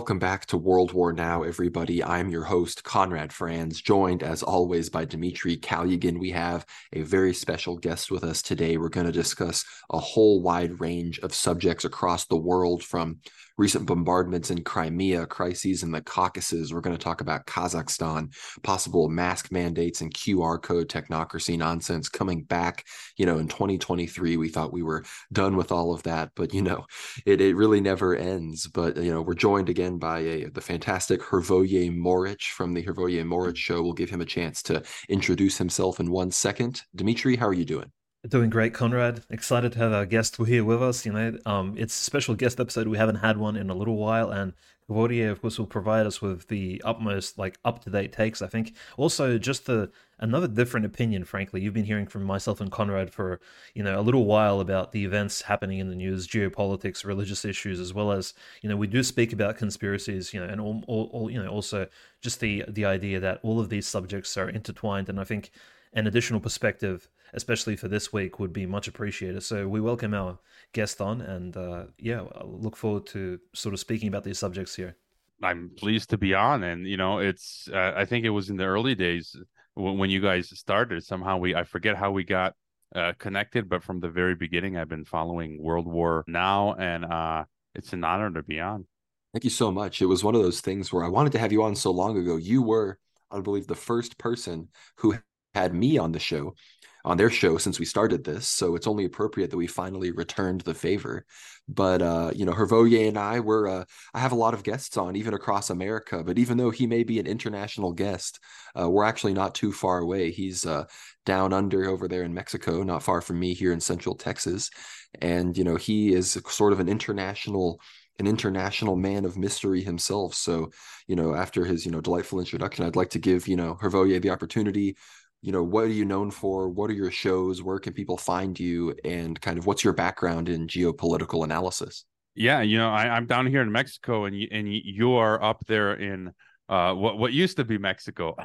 Welcome back to World War Now, everybody. I'm your host, Conrad Franz, joined as always by Dimitri Kalyugin. We have a very special guest with us today. We're going to discuss a whole wide range of subjects across the world, from recent bombardments in Crimea, crises in the Caucasus. We're going to talk about Kazakhstan, possible mask mandates and QR code technocracy nonsense coming back. You know, in 2023, we thought we were done with all of that, but you know, it really never ends. But you know, we're joined again by the fantastic Hrvoje Morić from the Hrvoje Morić Show. We'll give him a chance to introduce himself in 1 second. Dimitri, how are you doing? Doing great, Conrad. Excited to have our guest here with us. You know, it's a special guest episode. We haven't had one in a little while, and Hrvoje, of course, will provide us with the utmost, like, up-to-date takes, I think. Also, just another different opinion, frankly. You've been hearing from myself and Conrad for, you know, a little while about the events happening in the news, geopolitics, religious issues, as well as, you know, we do speak about conspiracies, you know, and all you know, also just the idea that all of these subjects are intertwined, and I think an additional perspective, especially for this week, would be much appreciated. So we welcome our guest on, and I look forward to sort of speaking about these subjects here. I'm pleased to be on, and you know, it's I think it was in the early days when you guys started. Somehow I forget how we got connected, but from the very beginning, I've been following World War Now, and it's an honor to be on. Thank you so much. It was one of those things where I wanted to have you on so long ago. You were, I believe, the first person who had me on the show, on their show, since we started this, so it's only appropriate that we finally returned the favor. But you know, Hrvoje and I were I have a lot of guests on, even across America, but even though he may be an international guest, we're actually not too far away. He's down under over there in Mexico, not far from me here in central Texas, and you know, he is sort of an international man of mystery himself. So you know, after his, you know, delightful introduction, I'd like to give, you know, Hrvoje the opportunity. You know, what are you known for? What are your shows? Where can people find you? And kind of what's your background in geopolitical analysis? Yeah, you know, I'm down here in Mexico, and you are up there in what used to be Mexico,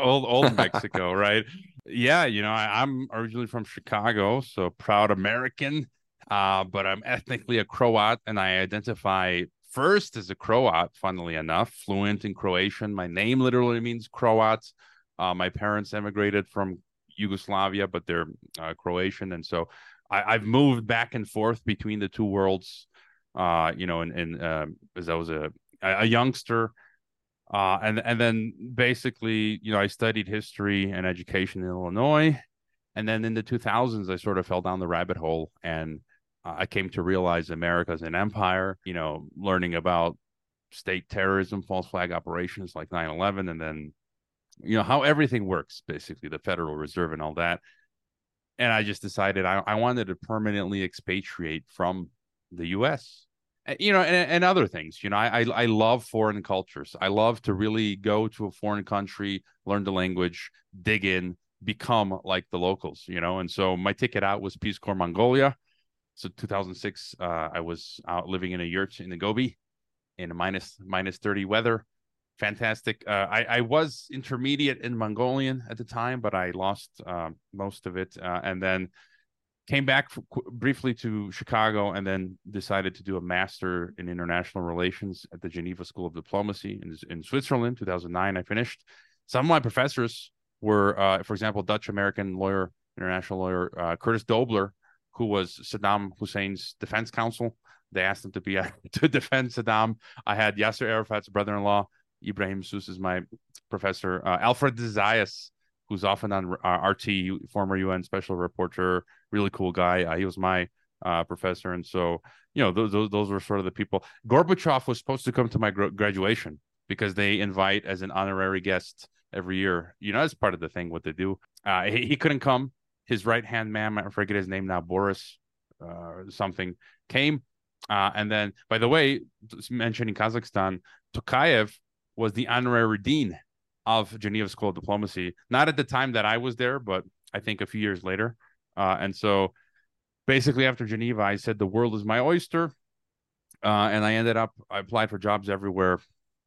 old Mexico, right? Yeah, you know, I'm originally from Chicago, so proud American, but I'm ethnically a Croat, and I identify first as a Croat, funnily enough, fluent in Croatian. My name literally means Croats. My parents emigrated from Yugoslavia, but they're Croatian. And so I've moved back and forth between the two worlds, you know, and as I was a youngster. And then basically, you know, I studied history and education in Illinois. And then in the 2000s, I sort of fell down the rabbit hole, and I came to realize America is an empire, you know, learning about state terrorism, false flag operations like 9/11, and then, you know, how everything works, basically the Federal Reserve and all that. And I just decided I wanted to permanently expatriate from the U.S., you know, and other things. You know, I love foreign cultures. I love to really go to a foreign country, learn the language, dig in, become like the locals, you know. And so my ticket out was Peace Corps Mongolia. So 2006, I was out living in a yurt in the Gobi in a minus 30 weather. Fantastic. I was intermediate in Mongolian at the time, but I lost most of it, and then came back briefly to Chicago, and then decided to do a master in international relations at the Geneva School of Diplomacy in Switzerland. 2009, I finished. Some of my professors were, for example, Dutch-American lawyer, international lawyer, Curtis Dobler, who was Saddam Hussein's defense counsel. They asked him to defend Saddam. I had Yasser Arafat's brother-in-law, Ibrahim Sous, is my professor. Alfred de Zayas, who's often on RT, former UN special reporter, really cool guy. He was my professor. And so, you know, those were sort of the people. Gorbachev was supposed to come to my graduation because they invite as an honorary guest every year. You know, that's part of the thing, what they do. He couldn't come. His right-hand man, I forget his name now, Boris something, came. And then, by the way, mentioning Kazakhstan, Tokayev was the honorary dean of Geneva School of Diplomacy, not at the time that I was there, but I think a few years later. And so basically after Geneva, I said, the world is my oyster. And I applied for jobs everywhere,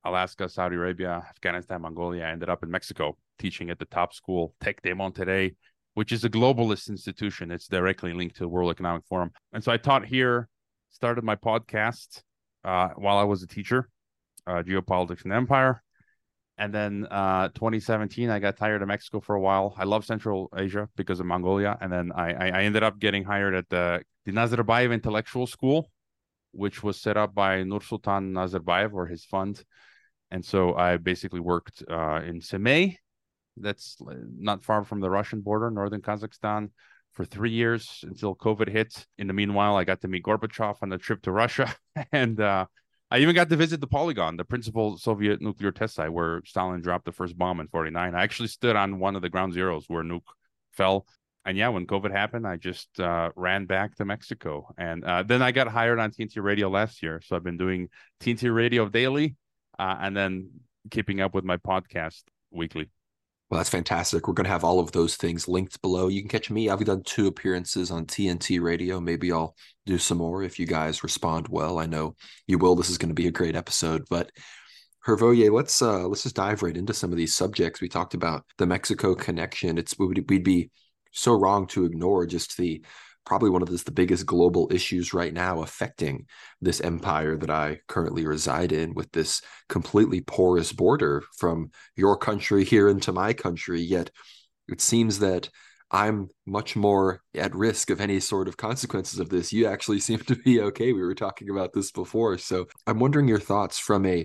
Alaska, Saudi Arabia, Afghanistan, Mongolia. I ended up in Mexico teaching at the top school, Tec de Monterrey, which is a globalist institution. It's directly linked to the World Economic Forum. And so I taught here, started my podcast while I was a teacher. geopolitics and empire. And then 2017, I got tired of Mexico for a while. I love Central Asia because of Mongolia. And then I ended up getting hired at the Nazarbayev Intellectual School, which was set up by Nur Sultan Nazarbayev or his fund. And so I basically worked in Semey, that's not far from the Russian border, northern Kazakhstan, for 3 years until COVID hit. In the meanwhile, I got to meet Gorbachev on a trip to Russia. And I even got to visit the Polygon, the principal Soviet nuclear test site where Stalin dropped the first bomb in 1949. I actually stood on one of the ground zeros where nuke fell. And yeah, when COVID happened, I just ran back to Mexico. And then I got hired on TNT Radio last year. So I've been doing TNT Radio daily and then keeping up with my podcast weekly. Well, that's fantastic. We're going to have all of those things linked below. You can catch me. I've done 2 appearances on TNT Radio. Maybe I'll do some more if you guys respond well. I know you will. This is going to be a great episode. But Hrvoje, let's just dive right into some of these subjects. We talked about the Mexico connection. We'd be so wrong to ignore just probably one of the biggest global issues right now affecting this empire that I currently reside in, with this completely porous border from your country here into my country. Yet it seems that I'm much more at risk of any sort of consequences of this. You actually seem to be okay. We were talking about this before. So I'm wondering your thoughts from a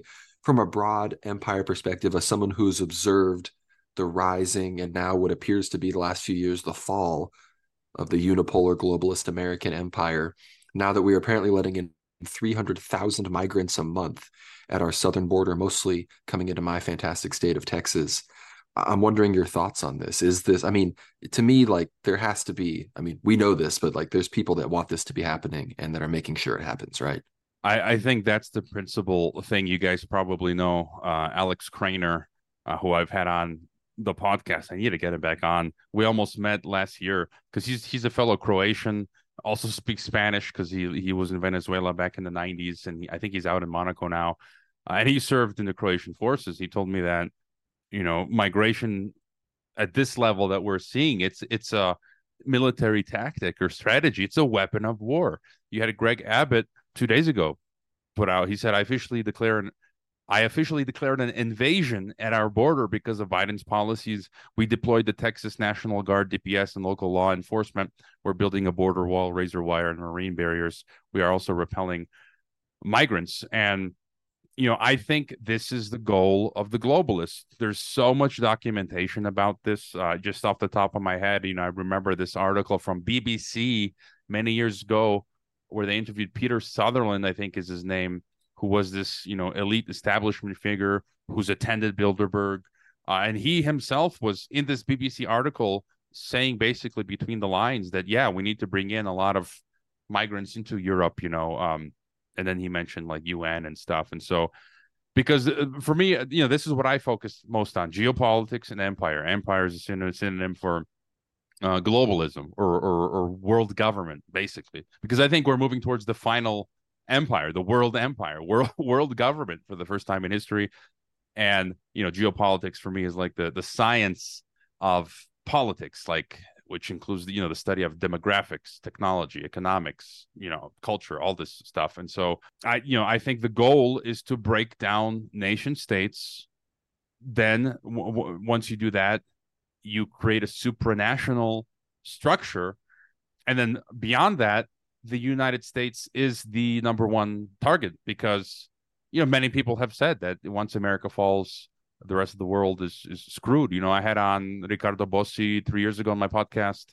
broad empire perspective, as someone who's observed the rising and now what appears to be the last few years, the fall of the unipolar globalist American empire, now that we are apparently letting in 300,000 migrants a month at our southern border, mostly coming into my fantastic state of Texas. I'm wondering your thoughts on this. Is this, I mean, to me, like there has to be, I mean, we know this, but like there's people that want this to be happening and that are making sure it happens, right? I think that's the principal thing. You guys probably know Alex Krainer, who I've had on the podcast. I need to get him back on. We almost met last year because he's a fellow Croatian, also speaks Spanish because he was in Venezuela back in the 90s. And I think he's out in Monaco now. And he served in the Croatian forces. He told me that, you know, migration at this level that we're seeing, it's a military tactic or strategy. It's a weapon of war. You had Greg Abbott 2 days ago put out, he said, I officially declared an invasion at our border because of Biden's policies. We deployed the Texas National Guard, DPS, and local law enforcement. We're building a border wall, razor wire, and marine barriers. We are also repelling migrants. And, you know, I think this is the goal of the globalists. There's so much documentation about this. Just off the top of my head, you know, I remember this article from BBC many years ago where they interviewed Peter Sutherland, I think is his name, who was this, you know, elite establishment figure who's attended Bilderberg. And he himself was in this BBC article saying basically between the lines that, yeah, we need to bring in a lot of migrants into Europe, you know. And then he mentioned like UN and stuff. And so because for me, you know, this is what I focus most on, geopolitics and empire. Empire is a synonym for globalism or world government, basically, because I think we're moving towards the final empire, the world empire, world government for the first time in history. And, you know, geopolitics for me is like the science of politics, like, which includes, you know, the study of demographics, technology, economics, you know, culture, all this stuff. And so I think the goal is to break down nation states. Then once you do that, you create a supranational structure. And then beyond that, the United States is the number one target because, you know, many people have said that once America falls, the rest of the world is screwed. You know, I had on Ricardo Bossi 3 years ago on my podcast,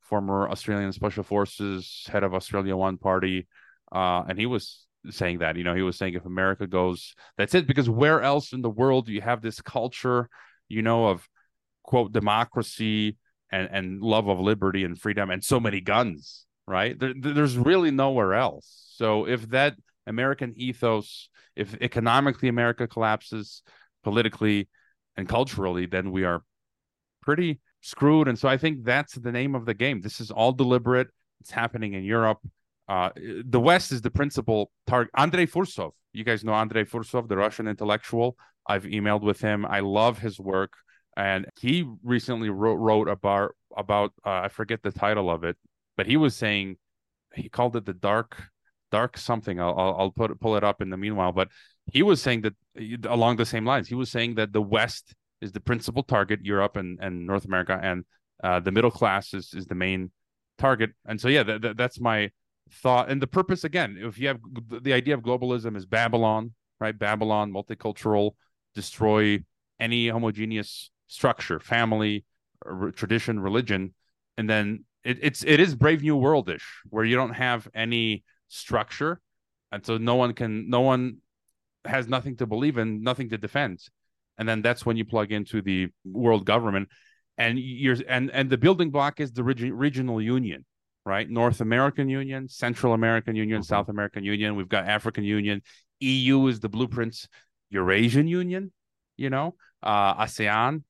former Australian Special Forces, head of Australia One Party. And he was saying that, you know, he was saying if America goes, that's it, because where else in the world do you have this culture, you know, of, quote, democracy and love of liberty and freedom and so many guns? Right? There's really nowhere else. So if that American ethos, if economically America collapses, politically and culturally, then we are pretty screwed. And so I think that's the name of the game. This is all deliberate. It's happening in Europe. The West is the principal target. Andrei Fursov, you guys know Andrei Fursov, the Russian intellectual. I've emailed with him. I love his work. And he recently wrote about I forget the title of it, but he was saying, he called it the dark Dark something. I'll pull it up in the meanwhile. But he was saying that along the same lines, he was saying that the West is the principal target, Europe and North America, and the middle class is the main target. And so, yeah, that's my thought. And the purpose, again, if you have the idea of globalism is Babylon, right? Babylon, multicultural, destroy any homogeneous structure, family, tradition, religion. And then it is Brave New World-ish, where you don't have any structure, and so no one has nothing to believe in, nothing to defend. And then that's when you plug into the world government, and the building block is the regional union, right? North American Union, Central American Union, South American Union. We've got African Union. EU is the blueprints. Eurasian Union, ASEAN,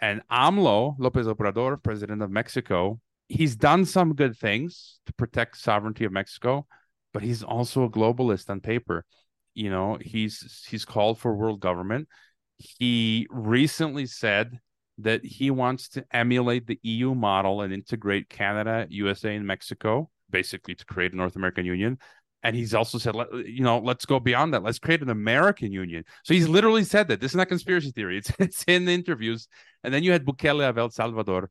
and AMLO, López Obrador, president of Mexico. He's done some good things to protect sovereignty of Mexico, but he's also a globalist on paper. He's called for world government. He recently said that he wants to emulate the EU model and integrate Canada, USA, and Mexico, basically to create a North American Union. And he's also said, let's go beyond that. Let's create an American Union. So he's literally said that. This is not conspiracy theory. It's in the interviews. And then you had Bukele of El Salvador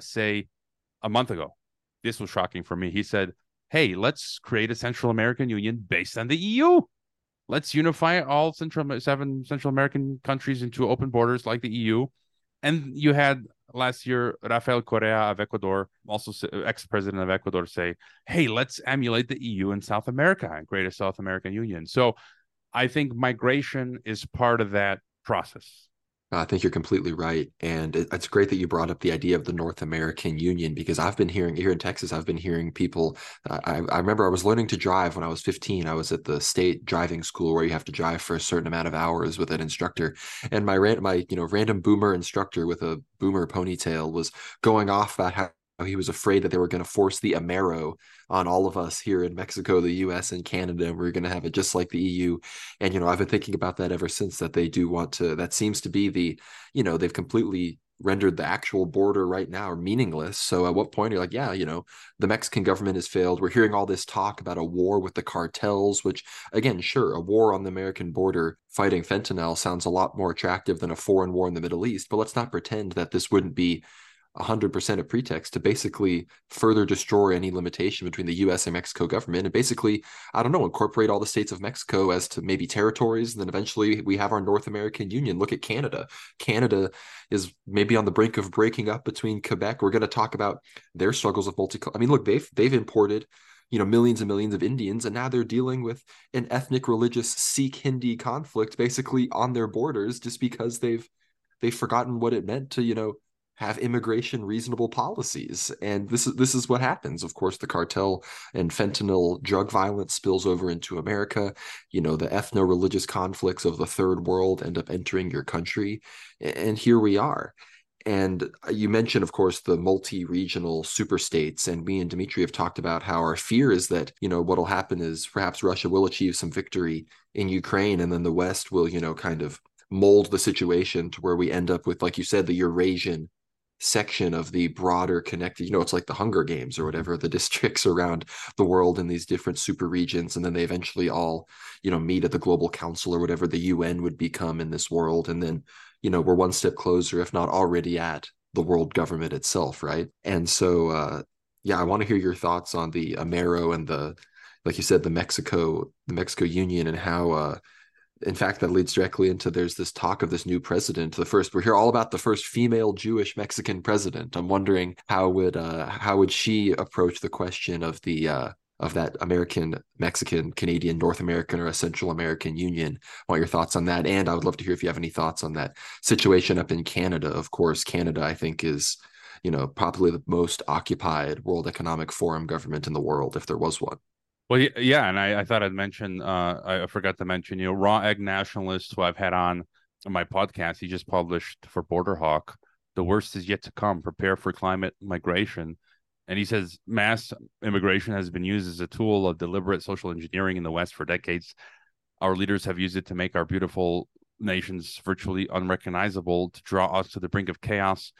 say a month ago, this was shocking for me. He said, hey, let's create a Central American Union based on the EU. Let's unify all seven Central American countries into open borders like the EU. And you had last year, Rafael Correa of Ecuador, also ex-president of Ecuador, say, hey, let's emulate the EU in South America and create a South American Union. So I think migration is part of that process. I think you're completely right. And it's great that you brought up the idea of the North American Union, because I've been hearing here in Texas, I've been hearing people. I remember I was learning to drive when I was 15. I was at the state driving school where you have to drive for a certain amount of hours with an instructor. And my random boomer instructor with a boomer ponytail was going off about how he was afraid that they were going to force the Amero on all of us here in Mexico, the US, and Canada, and we're going to have it just like the EU. And, I've been thinking about that ever since, that they do want to, that seems to be the, they've completely rendered the actual border right now meaningless. So at what point are you like, the Mexican government has failed. We're hearing all this talk about a war with the cartels, which again, sure, a war on the American border fighting fentanyl sounds a lot more attractive than a foreign war in the Middle East, but let's not pretend that this wouldn't be 100% of pretext to basically further destroy any limitation between the U.S. and Mexico government, and basically, incorporate all the states of Mexico as to maybe territories, and then eventually we have our North American Union. Look at Canada. Canada is maybe on the brink of breaking up between Quebec. We're going to talk about their struggles of multiculturalism. They've imported millions and millions of Indians, and now they're dealing with an ethnic, religious, Sikh, Hindi conflict basically on their borders just because they've forgotten what it meant to, have immigration reasonable policies. And this is what happens. Of course, the cartel and fentanyl drug violence spills over into America. The ethno-religious conflicts of the third world end up entering your country. And here we are. And you mentioned, of course, the multi-regional superstates, and me and Dimitri have talked about how our fear is that, what'll happen is perhaps Russia will achieve some victory in Ukraine, and then the West will, kind of mold the situation to where we end up with, like you said, the Eurasian section of the broader connected, it's like the Hunger Games or whatever, the districts around the world in these different super regions. And then they eventually all, meet at the global council or whatever the UN would become in this world. And then, we're one step closer, if not already at the world government itself. Right. And so, I want to hear your thoughts on the Amero and the, like you said, the Mexico Union, and how, in fact, that leads directly into, there's this talk of this new president, we hear all about the first female Jewish Mexican president. I'm wondering how would she approach the question of the of that American, Mexican, Canadian, North American, or a Central American Union. I want your thoughts on that, and I would love to hear if you have any thoughts on that situation up in Canada. Of course, Canada, I think, is probably the most occupied World Economic Forum government in the world, if there was one. Well, yeah, and I thought I'd mention, I forgot to mention, Raw Egg Nationalist, who I've had on my podcast, he just published for Border Hawk, The Worst Is Yet to Come, Prepare for Climate Migration. And he says mass immigration has been used as a tool of deliberate social engineering in the West for decades. Our leaders have used it to make our beautiful nations virtually unrecognizable, to draw us to the brink of chaos.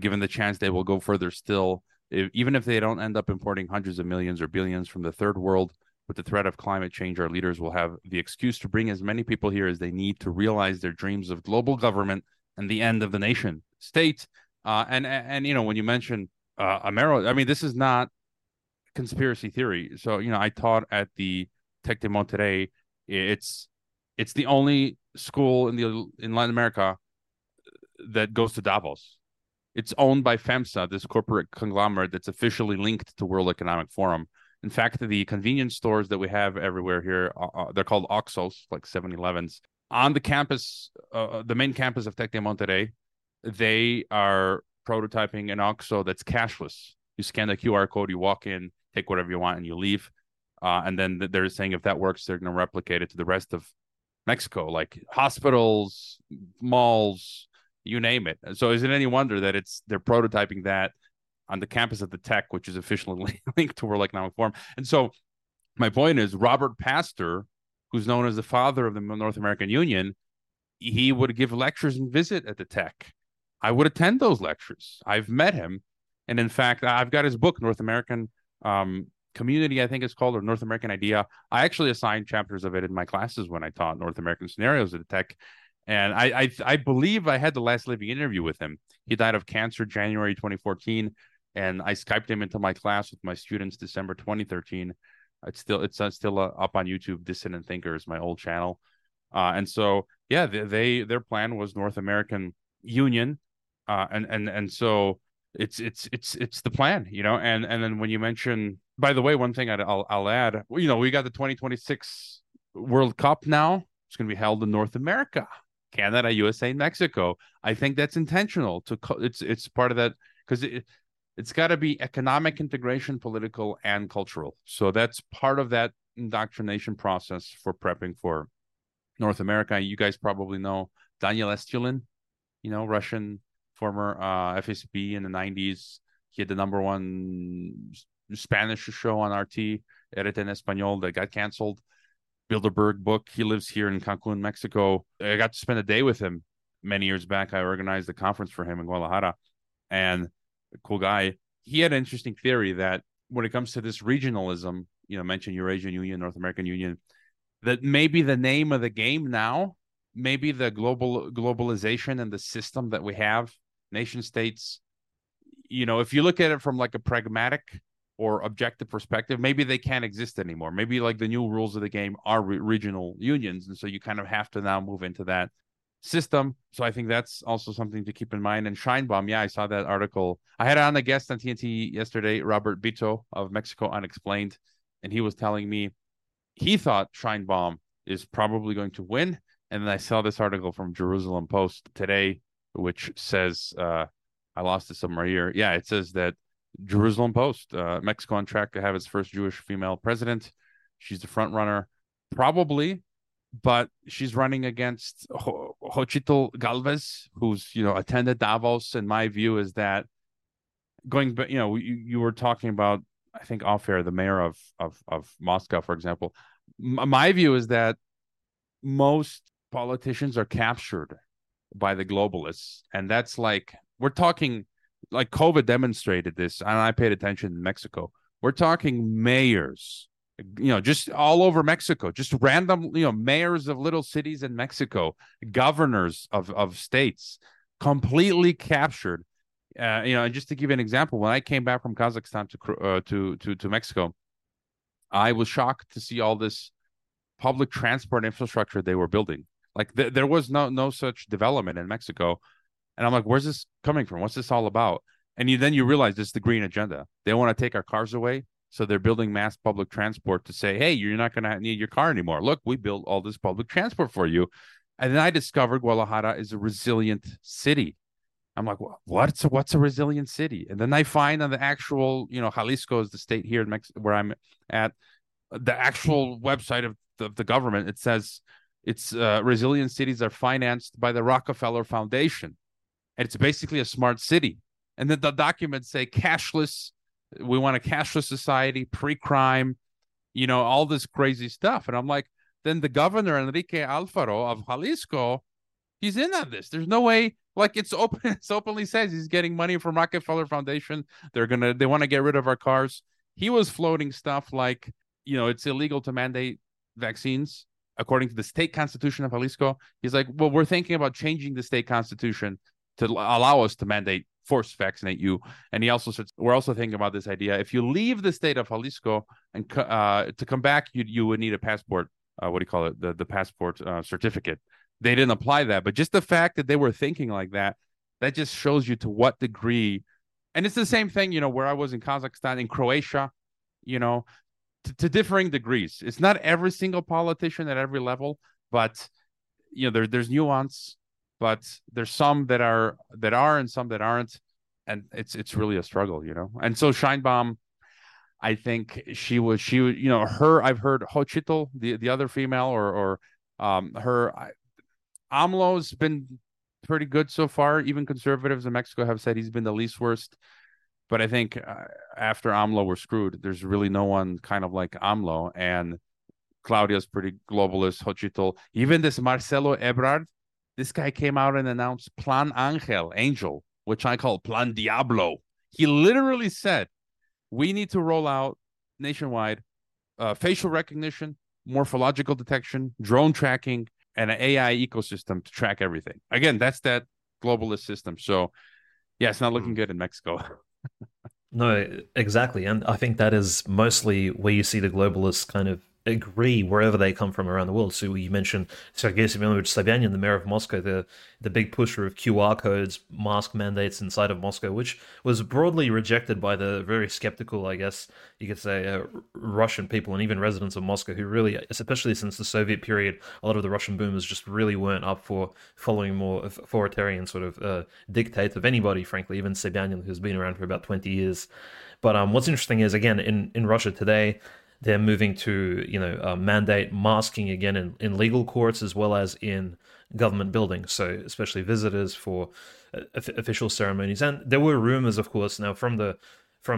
Given the chance, they will go further still. Even if they don't end up importing hundreds of millions or billions from the third world, With the threat of climate change, our leaders will have the excuse to bring as many people here as they need to realize their dreams of global government and the end of the nation state. And you know, when you mention America, I mean, this is not conspiracy theory. So, you know, I taught at the Tec de Monterrey. It's the only school in Latin America that goes to Davos. It's owned by FEMSA, this corporate conglomerate that's officially linked to World Economic Forum. In fact, the convenience stores that we have everywhere here, they're called OXXOs, like 7-Elevens. On the campus, the main campus of Tec de Monterrey, they are prototyping an OXXO that's cashless. You scan the QR code, you walk in, take whatever you want, and you leave. And then they're saying if that works, they're going to replicate it to the rest of Mexico, like hospitals, malls, you name it. So is it any wonder that they're prototyping that on the campus of the Tech, which is officially linked to World Economic Forum. And so my point is Robert Pastor, who's known as the father of the North American Union, he would give lectures and visit at the Tech. I would attend those lectures. I've met him. And in fact, I've got his book, North American Community, I think it's called, or North American Idea. I actually assigned chapters of it in my classes when I taught North American scenarios at the Tech. And I believe I had the last living interview with him. He died of cancer January 2014. And I Skyped him into my class with my students December 2013. It's still up on YouTube. Dissident Thinkers, my old channel, and so yeah, their plan was North American Union, and so it's the plan, you know. And then when you mention, by the way, one thing I'll add, you know, we got the 2026 World Cup now. It's going to be held in North America, Canada, USA, and Mexico. I think that's intentional. It's part of that because It's got to be economic integration, political, and cultural. So that's part of that indoctrination process for prepping for North America. You guys probably know Daniel Estulin, you know, Russian former FSB in the 90s. He had the #1 Spanish show on RT, Eres en Español, that got canceled. Bilderberg book. He lives here in Cancun, Mexico. I got to spend a day with him many years back. I organized a conference for him in Guadalajara. And a cool guy. He had an interesting theory that when it comes to this regionalism, you know, mentioned Eurasian Union, North American Union, that maybe the name of the game now, maybe the globalization and the system that we have, nation states, you know, if you look at it from like a pragmatic or objective perspective, maybe they can't exist anymore. Maybe like the new rules of the game are regional unions. And so you kind of have to now move into that system. So I think that's also something to keep in mind. And Sheinbaum, yeah, I saw that article. I had on a guest on TNT yesterday, Robert Bito of Mexico Unexplained, and he was telling me he thought Sheinbaum is probably going to win. And then I saw this article from Jerusalem Post today, which says, I lost it somewhere here. Yeah, it says that Jerusalem Post, Mexico on track to have its first Jewish female president. She's the front runner, probably. But she's running against Xóchitl Gálvez, who's, you know, attended Davos. And my view is that going, you know, you were talking about, I think off air, the mayor of Moscow, for example. My view is that most politicians are captured by the globalists. And that's like, we're talking like COVID demonstrated this. And I paid attention in Mexico. We're talking mayors. You know, just all over Mexico, just random, you know, mayors of little cities in Mexico, governors of states, completely captured. You know, and just to give you an example, when I came back from Kazakhstan to Mexico, I was shocked to see all this public transport infrastructure they were building. Like there was no such development in Mexico, and I'm like, where's this coming from? What's this all about? And then you realize it's the green agenda. They want to take our cars away. So they're building mass public transport to say, hey, you're not going to need your car anymore. Look, we built all this public transport for you. And then I discovered Guadalajara is a resilient city. I'm like, what's a resilient city? And then I find on the actual, you know, Jalisco is the state here in Mexico where I'm at, the actual website of the government. It says it's resilient cities are financed by the Rockefeller Foundation. And it's basically a smart city. And then the documents say cashless. We want a cashless society, pre-crime, you know, all this crazy stuff. And I'm like, then the governor, Enrique Alfaro of Jalisco, he's in on this. There's no way, like it's openly says he's getting money from Rockefeller Foundation. They want to get rid of our cars. He was floating stuff like, you know, it's illegal to mandate vaccines according to the state constitution of Jalisco. He's like, well, we're thinking about changing the state constitution to allow us to mandate, force vaccinate you. And he also said, we're also thinking about this idea. If you leave the state of Jalisco and to come back, you would need a passport. What do you call it? The passport certificate. They didn't apply that. But just the fact that they were thinking like that, that just shows you to what degree. And it's the same thing, you know, where I was in Kazakhstan, in Croatia, you know, to differing degrees. It's not every single politician at every level, but, you know, there's nuance, but there's some that are and some that aren't. And it's really a struggle, you know. And so Sheinbaum, I think she was, you know, her, I've heard Xóchitl, the other female, or her, AMLO's been pretty good so far. Even conservatives in Mexico have said he's been the least worst. But I think after AMLO, we're screwed. There's really no one kind of like AMLO. And Claudia's pretty globalist, Xóchitl. Even this Marcelo Ebrard, this guy came out and announced Plan Angel, Angel, which I call Plan Diablo. He literally said, we need to roll out nationwide facial recognition, morphological detection, drone tracking, and an AI ecosystem to track everything. Again, that's that globalist system. So, yeah, it's not looking good in Mexico. No, exactly. And I think that is mostly where you see the globalists kind of agree wherever they come from around the world. So you mentioned Sergei Semyonovich Sobyanin, the mayor of Moscow, the big pusher of QR codes, mask mandates inside of Moscow, which was broadly rejected by the very skeptical, I guess you could say, Russian people and even residents of Moscow who really, especially since the Soviet period, a lot of the Russian boomers just really weren't up for following more authoritarian sort of dictates of anybody, frankly, even Sobyanin, who's been around for about 20 years. But what's interesting is, again, in Russia today, they're moving to, you know, mandate masking again in legal courts as well as in government buildings. So especially visitors for official ceremonies. And there were rumors, of course, now from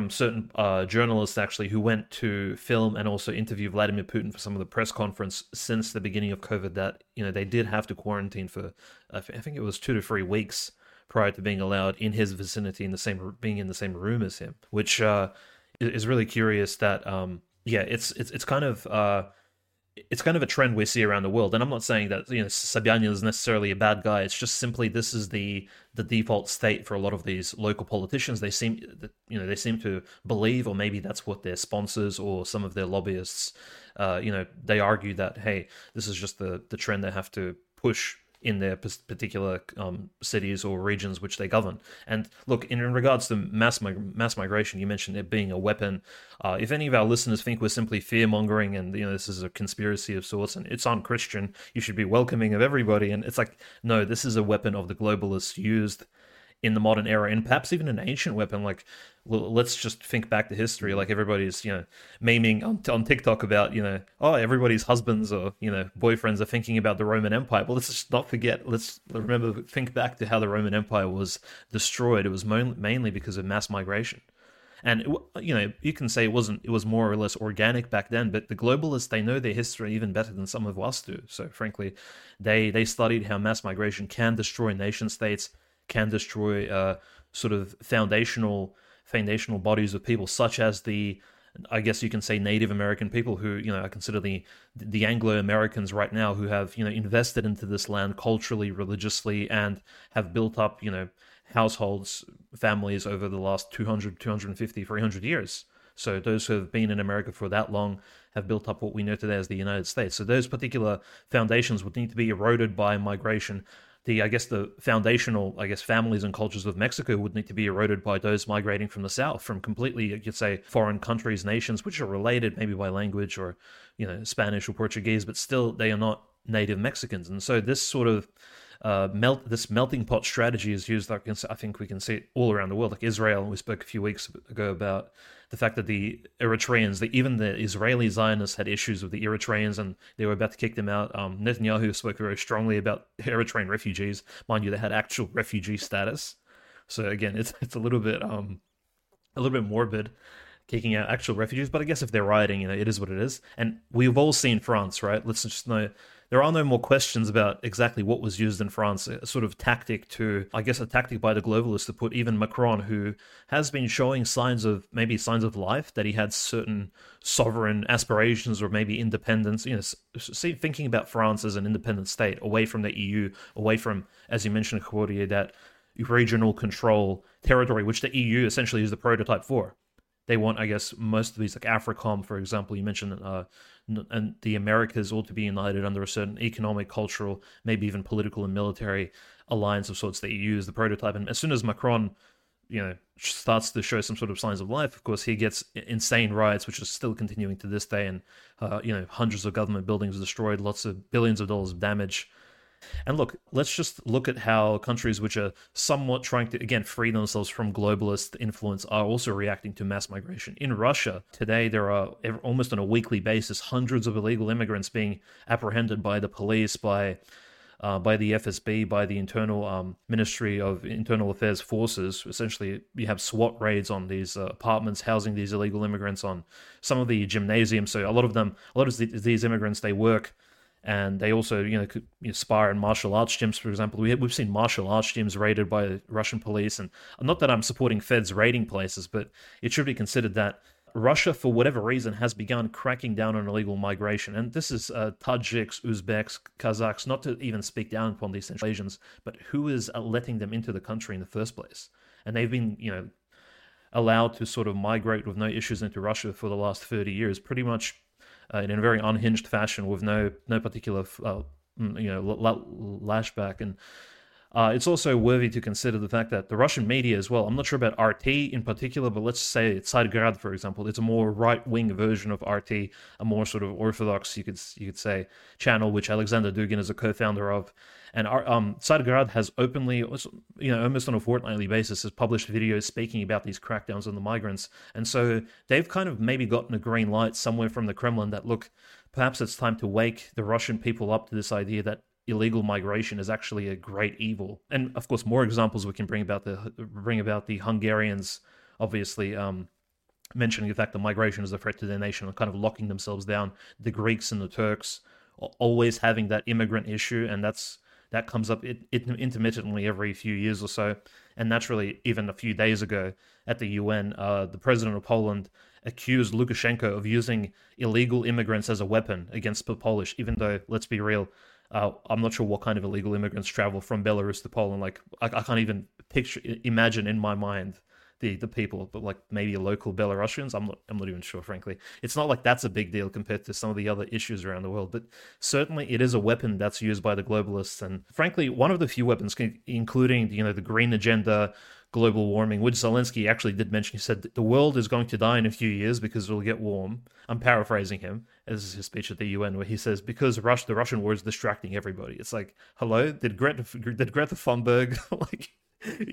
certain journalists actually who went to film and also interview Vladimir Putin for some of the press conference since the beginning of COVID that, you know, they did have to quarantine for, I think it was 2 to 3 weeks prior to being allowed in his vicinity being in the same room as him, which is really curious that, yeah, it's kind of a trend we see around the world, and I'm not saying that, you know, Sobyanin is necessarily a bad guy. It's just simply this is the default state for a lot of these local politicians. They seem, you know, they seem to believe, or maybe that's what their sponsors or some of their lobbyists, you know, they argue that, hey, this is just the trend they have to push in their particular cities or regions which they govern. And look, in regards to mass migration, you mentioned it being a weapon. If any of our listeners think we're simply fear-mongering and, you know, this is a conspiracy of sorts and it's un-Christian, you should be welcoming of everybody. And it's like, no, this is a weapon of the globalists used in the modern era, and perhaps even an ancient weapon. Like, let's just think back to history. Like, everybody's, you know, memeing on TikTok about, you know, oh, everybody's husbands or, you know, boyfriends are thinking about the Roman Empire. Well, let's just not forget, let's remember, think back to how the Roman Empire was destroyed. It was mainly because of mass migration. And, you know, you can say it was more or less organic back then, but the globalists, they know their history even better than some of us do. So frankly, they studied how mass migration can destroy nation states, can destroy sort of foundational bodies of people, such as the, I guess you can say, Native American people who, you know, I consider the Anglo-Americans right now, who have, you know, invested into this land culturally, religiously, and have built up, you know, households, families over the last 200, 250, 300 years. So those who have been in America for that long have built up what we know today as the United States. So those particular foundations would need to be eroded by migration. The families and cultures of Mexico would need to be eroded by those migrating from the South, from completely, you could say, foreign countries, nations, which are related maybe by language or, you know, Spanish or Portuguese, but still they are not native Mexicans. And so this sort of melting pot strategy is used. Like, I think we can see it all around the world. Like Israel, we spoke a few weeks ago about the fact that the Eritreans, even the Israeli Zionists had issues with the Eritreans and they were about to kick them out. Netanyahu spoke very strongly about Eritrean refugees. Mind you, they had actual refugee status. So again, it's a little bit morbid, kicking out actual refugees. But I guess if they're rioting, you know, it is what it is. And we've all seen France, right? Let's just know there are no more questions about exactly what was used in France, a sort of tactic to, I guess, a tactic by the globalists to put even Macron, who has been showing signs of life, that he had certain sovereign aspirations or maybe independence, you know, thinking about France as an independent state, away from the EU, away from, as you mentioned, Claudia, that regional control territory, which the EU essentially is the prototype for. They want, I guess, most of these, like AFRICOM, for example, you mentioned, and the Americas all to be united under a certain economic, cultural, maybe even political and military alliance of sorts. The EU is the prototype. And as soon as Macron, you know, starts to show some sort of signs of life, of course, he gets insane riots, which is still continuing to this day. And, you know, hundreds of government buildings destroyed, lots of billions of dollars of damage. And look, let's just look at how countries which are somewhat trying to, again, free themselves from globalist influence are also reacting to mass migration. In Russia today, there are almost on a weekly basis hundreds of illegal immigrants being apprehended by the police, by the FSB, by the internal Ministry of Internal Affairs forces. Essentially, you have SWAT raids on these apartments housing these illegal immigrants, on some of the gymnasiums. So a lot of these immigrants, they work. And they also, you know, could aspire in martial arts gyms, for example. We've seen martial arts gyms raided by Russian police. And not that I'm supporting feds raiding places, but it should be considered that Russia, for whatever reason, has begun cracking down on illegal migration. And this is Tajiks, Uzbeks, Kazakhs, not to even speak down upon these Central Asians, but who is letting them into the country in the first place? And they've been, you know, allowed to sort of migrate with no issues into Russia for the last 30 years, pretty much. In a very unhinged fashion, with no particular lashback, and it's also worthy to consider the fact that the Russian media as well. I'm not sure about RT in particular, but let's say Tsargrad, for example, it's a more right-wing version of RT, a more sort of orthodox, you could say, channel, which Alexander Dugin is a co-founder of, and Tsargrad has openly, you know, almost on a fortnightly basis, has published videos speaking about these crackdowns on the migrants, and so they've kind of maybe gotten a green light somewhere from the Kremlin that, look, perhaps it's time to wake the Russian people up to this idea that illegal migration is actually a great evil. And of course, more examples we can bring about the Hungarians, obviously, mentioning the fact that migration is a threat to their nation and kind of locking themselves down. The Greeks and the Turks always having that immigrant issue, and that comes up intermittently every few years or so. And naturally, even a few days ago at the UN, the president of Poland accused Lukashenko of using illegal immigrants as a weapon against the Polish, even though, let's be real, I'm not sure what kind of illegal immigrants travel from Belarus to Poland. Like, I can't even imagine in my mind the people, but like maybe local Belarusians. I'm not even sure, frankly. It's not like that's a big deal compared to some of the other issues around the world, but certainly it is a weapon that's used by the globalists. And frankly, one of the few weapons, including, you know, the green agenda, global warming, which Zelensky actually did mention. He said the world is going to die in a few years because it'll get warm. I'm paraphrasing him, as his speech at the UN, where he says, because the Russian war is distracting everybody. It's like, hello, did Greta Thunberg, like,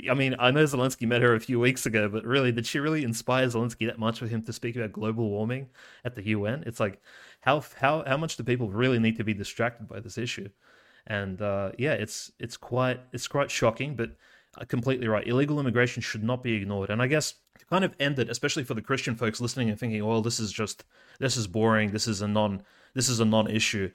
I mean, I know Zelensky met her a few weeks ago, but really, did she really inspire Zelensky that much for him to speak about global warming at the UN? It's like, how much do people really need to be distracted by this issue? And yeah, it's quite shocking, but completely right. Illegal immigration should not be ignored. And I guess to kind of end it, especially for the Christian folks listening and thinking, well, this is boring, this is a non-issue.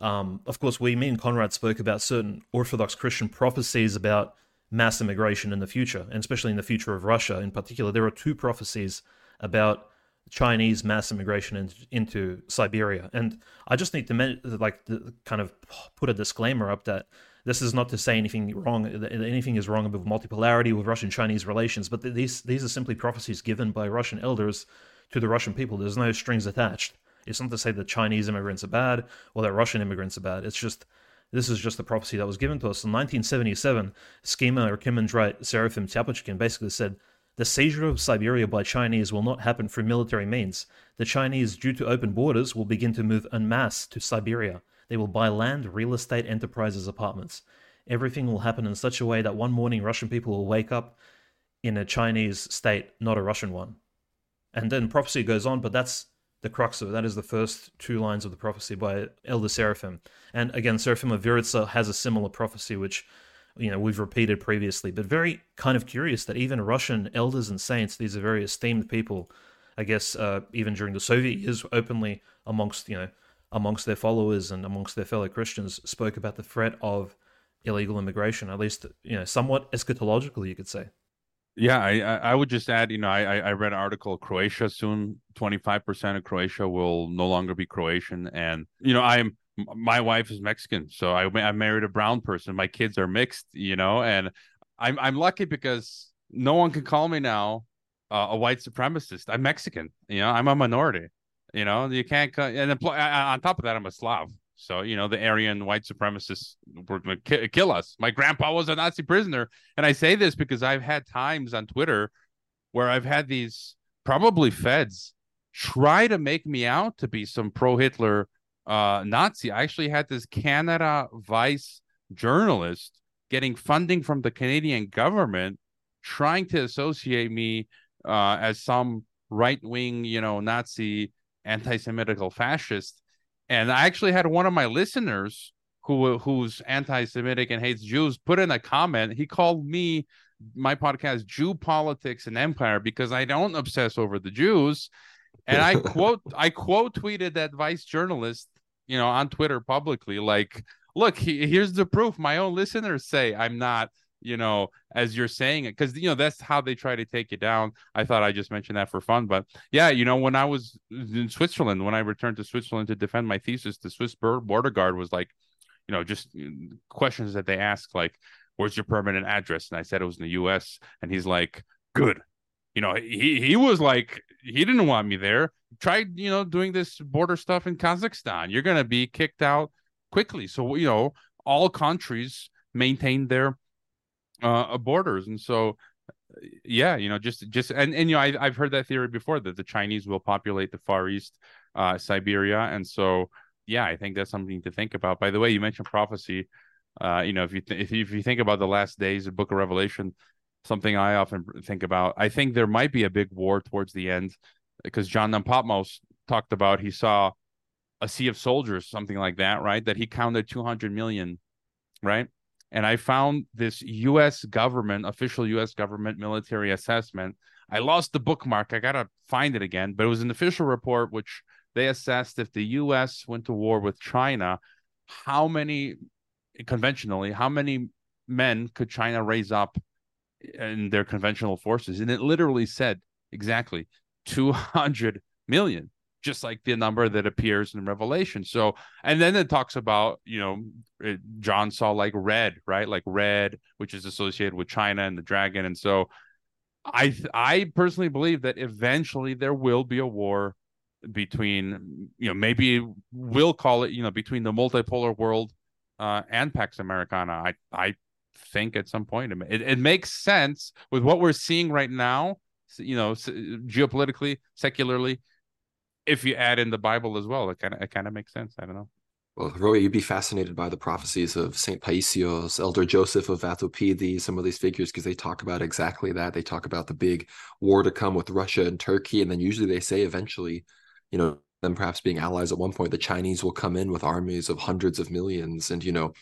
Of course, me and Conrad spoke about certain Orthodox Christian prophecies about mass immigration in the future, and especially in the future of Russia in particular. There are two prophecies about Chinese mass immigration into Siberia. And I just need to put a disclaimer up that this is not to say anything is wrong with multipolarity, with Russian-Chinese relations, but these are simply prophecies given by Russian elders to the Russian people. There's no strings attached. It's not to say that Chinese immigrants are bad or that Russian immigrants are bad. It's just, this is just the prophecy that was given to us. In 1977, Schema or Kimondrite Serafim Tyapochkin basically said, the seizure of Siberia by Chinese will not happen through military means. The Chinese, due to open borders, will begin to move en masse to Siberia. They will buy land, real estate, enterprises, apartments. Everything will happen in such a way that one morning Russian people will wake up in a Chinese state, not a Russian one. And then prophecy goes on, but that's the crux of it. That is the first two lines of the prophecy by Elder Seraphim. And again, Seraphim of Viritsa has a similar prophecy, which, you know, we've repeated previously, but very kind of curious that even Russian elders and saints, these are very esteemed people, I guess, even during the Soviet years, openly amongst, you know, amongst their followers and amongst their fellow Christians spoke about the threat of illegal immigration, at least, you know, somewhat eschatologically, you could say. Yeah, I would just add, you know, I read an article, Croatia soon, 25% of Croatia will no longer be Croatian. And, you know, my wife is Mexican, so I married a brown person. My kids are mixed, you know, and I'm lucky because no one can call me now a white supremacist. I'm Mexican, you know, I'm a minority, you know, you can't. And on top of that, I'm a Slav. So, you know, the Aryan white supremacists were going to kill us. My grandpa was a Nazi prisoner. And I say this because I've had times on Twitter where I've had these probably feds try to make me out to be some pro-Hitler Nazi. I actually had this Canada Vice journalist getting funding from the Canadian government trying to associate me as some right-wing, you know, Nazi anti-Semitical fascist. And I actually had one of my listeners who's anti-Semitic and hates Jews put in a comment. He called me, my podcast, Jew Politics and Empire, because I don't obsess over the Jews. And I quote tweeted that Vice journalist, you know, on Twitter publicly, like, look, here's the proof. My own listeners say I'm not, you know, as you're saying it, because, you know, that's how they try to take you down. I thought I just mentioned that for fun. But yeah, you know, when I was in Switzerland, when I returned to Switzerland to defend my thesis, the Swiss border guard was like, you know, just questions that they ask, like, where's your permanent address? And I said it was in the U.S. And he's like, good. You know, he was like, he didn't want me there. Try, you know, doing this border stuff in Kazakhstan. You're going to be kicked out quickly. So, you know, all countries maintain their borders. And so, yeah, you know, just and you know, I've heard that theory before that the Chinese will populate the Far East, Siberia. And so, yeah, I think that's something to think about. By the way, you mentioned prophecy. You know, if you think about the last days of Book of Revelation, something I often think about, I think there might be a big war towards the end because John Patmos talked about he saw a sea of soldiers, something like that, right? That he counted 200 million, right? And I found this U.S. government, official U.S. government military assessment. I lost the bookmark. I got to find it again. But it was an official report which they assessed if the U.S. went to war with China, how many, conventionally, how many men could China raise up in their conventional forces? And it literally said exactly 200 million. Just like the number that appears in Revelation. So, and then it talks about, you know, John saw like red, right? Like red, which is associated with China and the dragon. And so I personally believe that eventually there will be a war between, you know, maybe we'll call it, you know, between the multipolar world and Pax Americana. I think at some point it makes sense with what we're seeing right now, you know, geopolitically, secularly. If you add in the Bible as well, it kind of makes sense. I don't know. Well, Roy, you'd be fascinated by the prophecies of St. Paisios, Elder Joseph of Vatopedi, some of these figures, because they talk about exactly that. They talk about the big war to come with Russia and Turkey. And then usually they say eventually, you know, them perhaps being allies at one point, the Chinese will come in with armies of hundreds of millions. And, you know,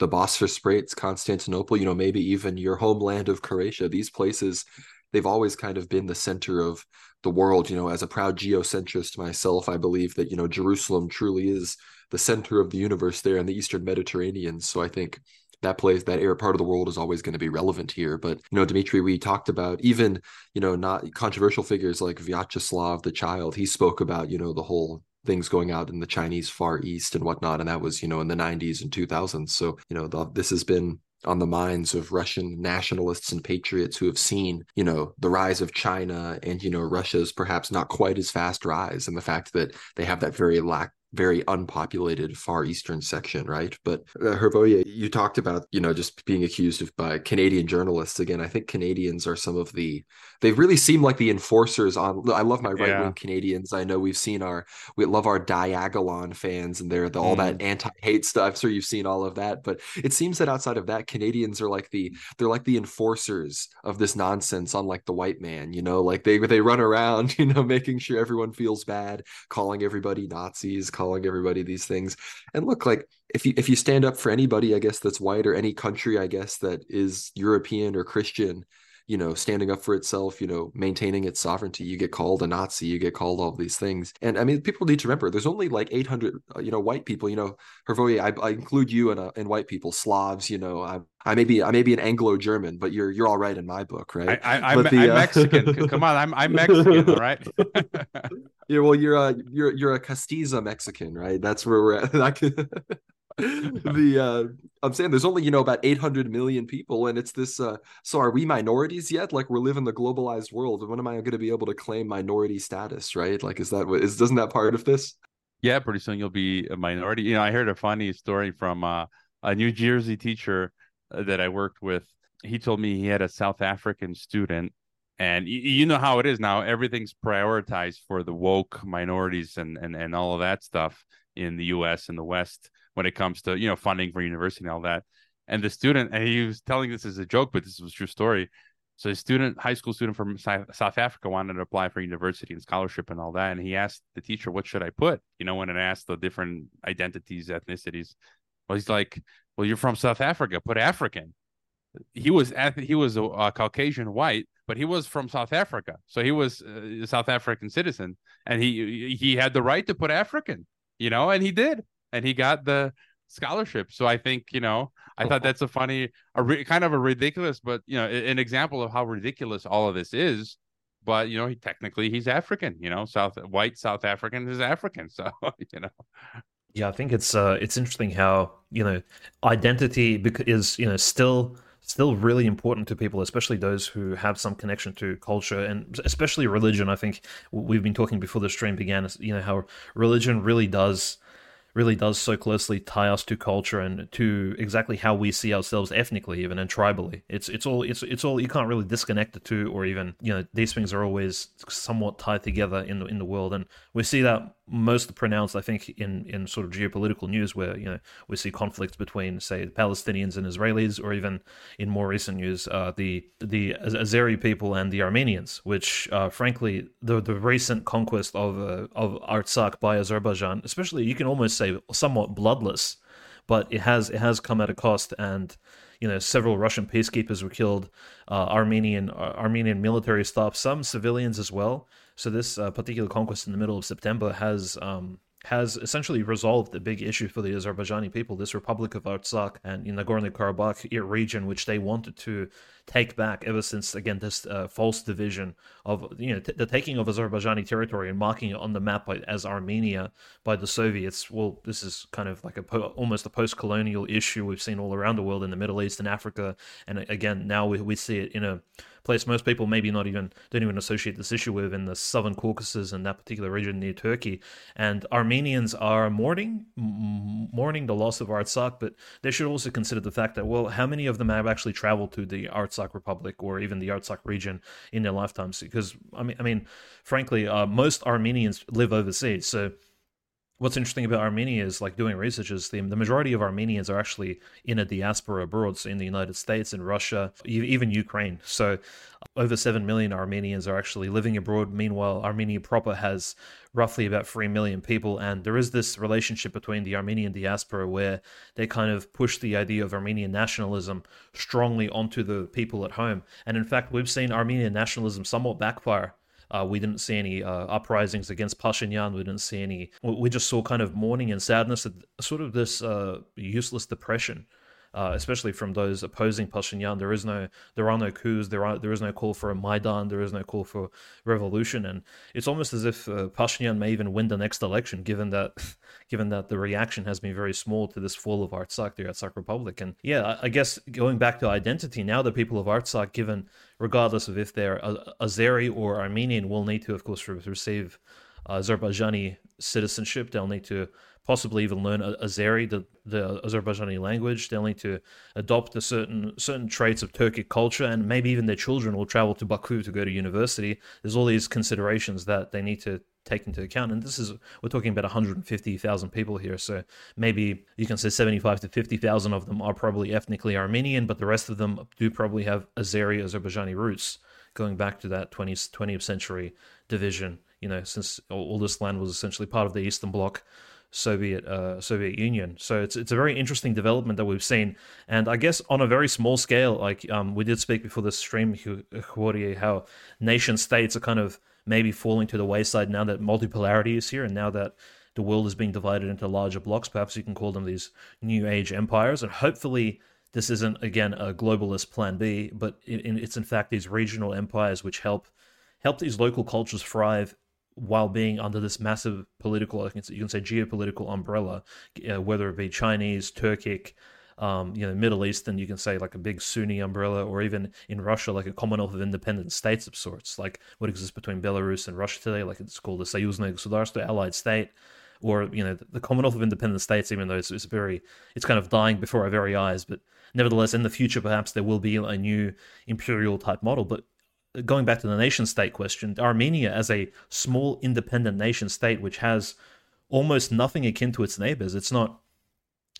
the Bosphorus Straits, Constantinople, you know, maybe even your homeland of Croatia, these places, they've always kind of been the center of the world. You know, as a proud geocentrist myself, I believe that, you know, Jerusalem truly is the center of the universe there in the Eastern Mediterranean. So I think that place, that area, part of the world is always going to be relevant here. But, you know, Dimitri, we talked about even, you know, not controversial figures like Vyacheslav the Child. He spoke about, you know, the whole things going out in the Chinese Far East and whatnot. And that was, you know, in the 90s and 2000s. So, you know, this has been on the minds of Russian nationalists and patriots who have seen, you know, the rise of China and, you know, Russia's perhaps not quite as fast rise and the fact that they have that very unpopulated Far Eastern section, right? But Hrvoje, you talked about, you know, just being accused of by Canadian journalists. Again, I think Canadians are some of they really seem like the enforcers on, I love my right-wing Canadians. I know we've seen we love our Diagonal fans and they're all that anti-hate stuff. I'm sure you've seen all of that, but it seems that outside of that, Canadians are like they're like the enforcers of this nonsense on like the white man, you know, like they run around, you know, making sure everyone feels bad, calling everybody Nazis, calling everybody these things. And look, like if you stand up for anybody, I guess, that's white, or any country, I guess, that is European or Christian, you know, standing up for itself, you know, maintaining its sovereignty. You get called a Nazi, you get called all these things. And I mean, people need to remember there's only like 800, you know, white people, you know, Hrvoje, I include you and white people, Slavs, you know, I may be an Anglo-German, but you're all right in my book, right? I'm Mexican. Come on, I'm Mexican, all right? Yeah, well, you're a Castiza Mexican, right? That's where we're at. I'm saying there's only, you know, about 800 million people, and it's this so are we minorities yet? Like, we're living the globalized world, and when am I going to be able to claim minority status, right? Like, isn't that part of this? Yeah, pretty soon you'll be a minority. You know, I heard a funny story from a New Jersey teacher that I worked with. He told me he had a South African student, and you know how it is now, everything's prioritized for the woke minorities and all of that stuff in the US and the West when it comes to, you know, funding for university and all that. And the student, and he was telling this as a joke, but this was a true story. So a high school student from South Africa wanted to apply for university and scholarship and all that. And he asked the teacher, what should I put? You know, when it asked the different identities, ethnicities, well, he's like, well, you're from South Africa, put African. He was a Caucasian white, but he was from South Africa. So he was a South African citizen, and he had the right to put African, you know, and he did. And he got the scholarship. So I think, you know, I thought that's a funny, kind of a ridiculous, but, you know, an example of how ridiculous all of this is. But, you know, technically he's African, you know, white South African is African. So, you know. Yeah, I think it's interesting how, you know, identity is, you know, still really important to people, especially those who have some connection to culture and especially religion. I think we've been talking before the stream began, you know, how religion really does so closely tie us to culture and to exactly how we see ourselves ethnically, even, and tribally. It's all you can't really disconnect the two, or even, you know, these things are always somewhat tied together in the world. And we see that most pronounced, I think, in sort of geopolitical news, where, you know, we see conflicts between, say, Palestinians and Israelis, or even in more recent news, the Azeri people and the Armenians, which, frankly, the recent conquest of Artsakh by Azerbaijan, especially, you can almost say somewhat bloodless, but it has come at a cost. And, you know, several Russian peacekeepers were killed, Armenian military staff, some civilians as well. So this particular conquest in the middle of September has essentially resolved a big issue for the Azerbaijani people, this Republic of Artsakh and in Nagorno-Karabakh region, which they wanted to take back ever since, again, this false division of, you know, the taking of Azerbaijani territory and marking it on the map as Armenia by the Soviets. Well, this is kind of like almost a post-colonial issue we've seen all around the world, in the Middle East and Africa. And again, now we see it in a place most people maybe don't even associate this issue with, in the southern Caucasus and that particular region near Turkey. And Armenians are mourning the loss of Artsakh, but they should also consider the fact that, well, how many of them have actually traveled to the Artsakh Republic or even the Artsakh region in their lifetimes? Because I mean, frankly, most Armenians live overseas. So what's interesting about Armenia is, like, doing research is the majority of Armenians are actually in a diaspora abroad, so in the United States, in Russia, even Ukraine. So over 7 million Armenians are actually living abroad. Meanwhile, Armenia proper has roughly about 3 million people. And there is this relationship between the Armenian diaspora, where they kind of push the idea of Armenian nationalism strongly onto the people at home. And in fact, we've seen Armenian nationalism somewhat backfire. We didn't see any uprisings against Pashinyan. We didn't see any. We just saw kind of mourning and sadness, sort of this useless depression, especially from those opposing Pashinyan. There are no coups. There is no call for a Maidan. There is no call for revolution. And it's almost as if Pashinyan may even win the next election, given that the reaction has been very small to this fall of Artsakh, the Artsakh Republic. And yeah, I guess going back to identity, now the people of Artsakh, given regardless of if they're Azeri or Armenian, will need to, of course, receive Azerbaijani citizenship. They'll need to possibly even learn Azeri, the Azerbaijani language. They'll need to adopt a certain traits of Turkic culture, and maybe even their children will travel to Baku to go to university. There's all these considerations that they need to take into account, and we're talking about 150,000 people here, so maybe you can say 75 to 50,000 of them are probably ethnically Armenian, but the rest of them do probably have Azeri, Azerbaijani roots, going back to that 20th century division, you know, since all this land was essentially part of the Eastern Bloc. Soviet Union. So it's a very interesting development that we've seen. And I guess on a very small scale, like we did speak before this stream, Hrvoje, how nation states are kind of maybe falling to the wayside now that multipolarity is here, and now that the world is being divided into larger blocks. Perhaps you can call them these new age empires. And hopefully this isn't, again, a globalist plan B, but it's in fact these regional empires which help these local cultures thrive while being under this massive political, you can say geopolitical umbrella, whether it be Chinese, Turkic, Middle Eastern, you can say like a big Sunni umbrella, or even in Russia, like a Commonwealth of Independent States of sorts, like what exists between Belarus and Russia today, like it's called the Союзное государство, allied state, or, the Commonwealth of Independent States, even though it's kind of dying before our very eyes, but nevertheless, in the future, perhaps there will be a new imperial type model. But going back to the nation state question, Armenia as a small independent nation state, which has almost nothing akin to its neighbors. It's not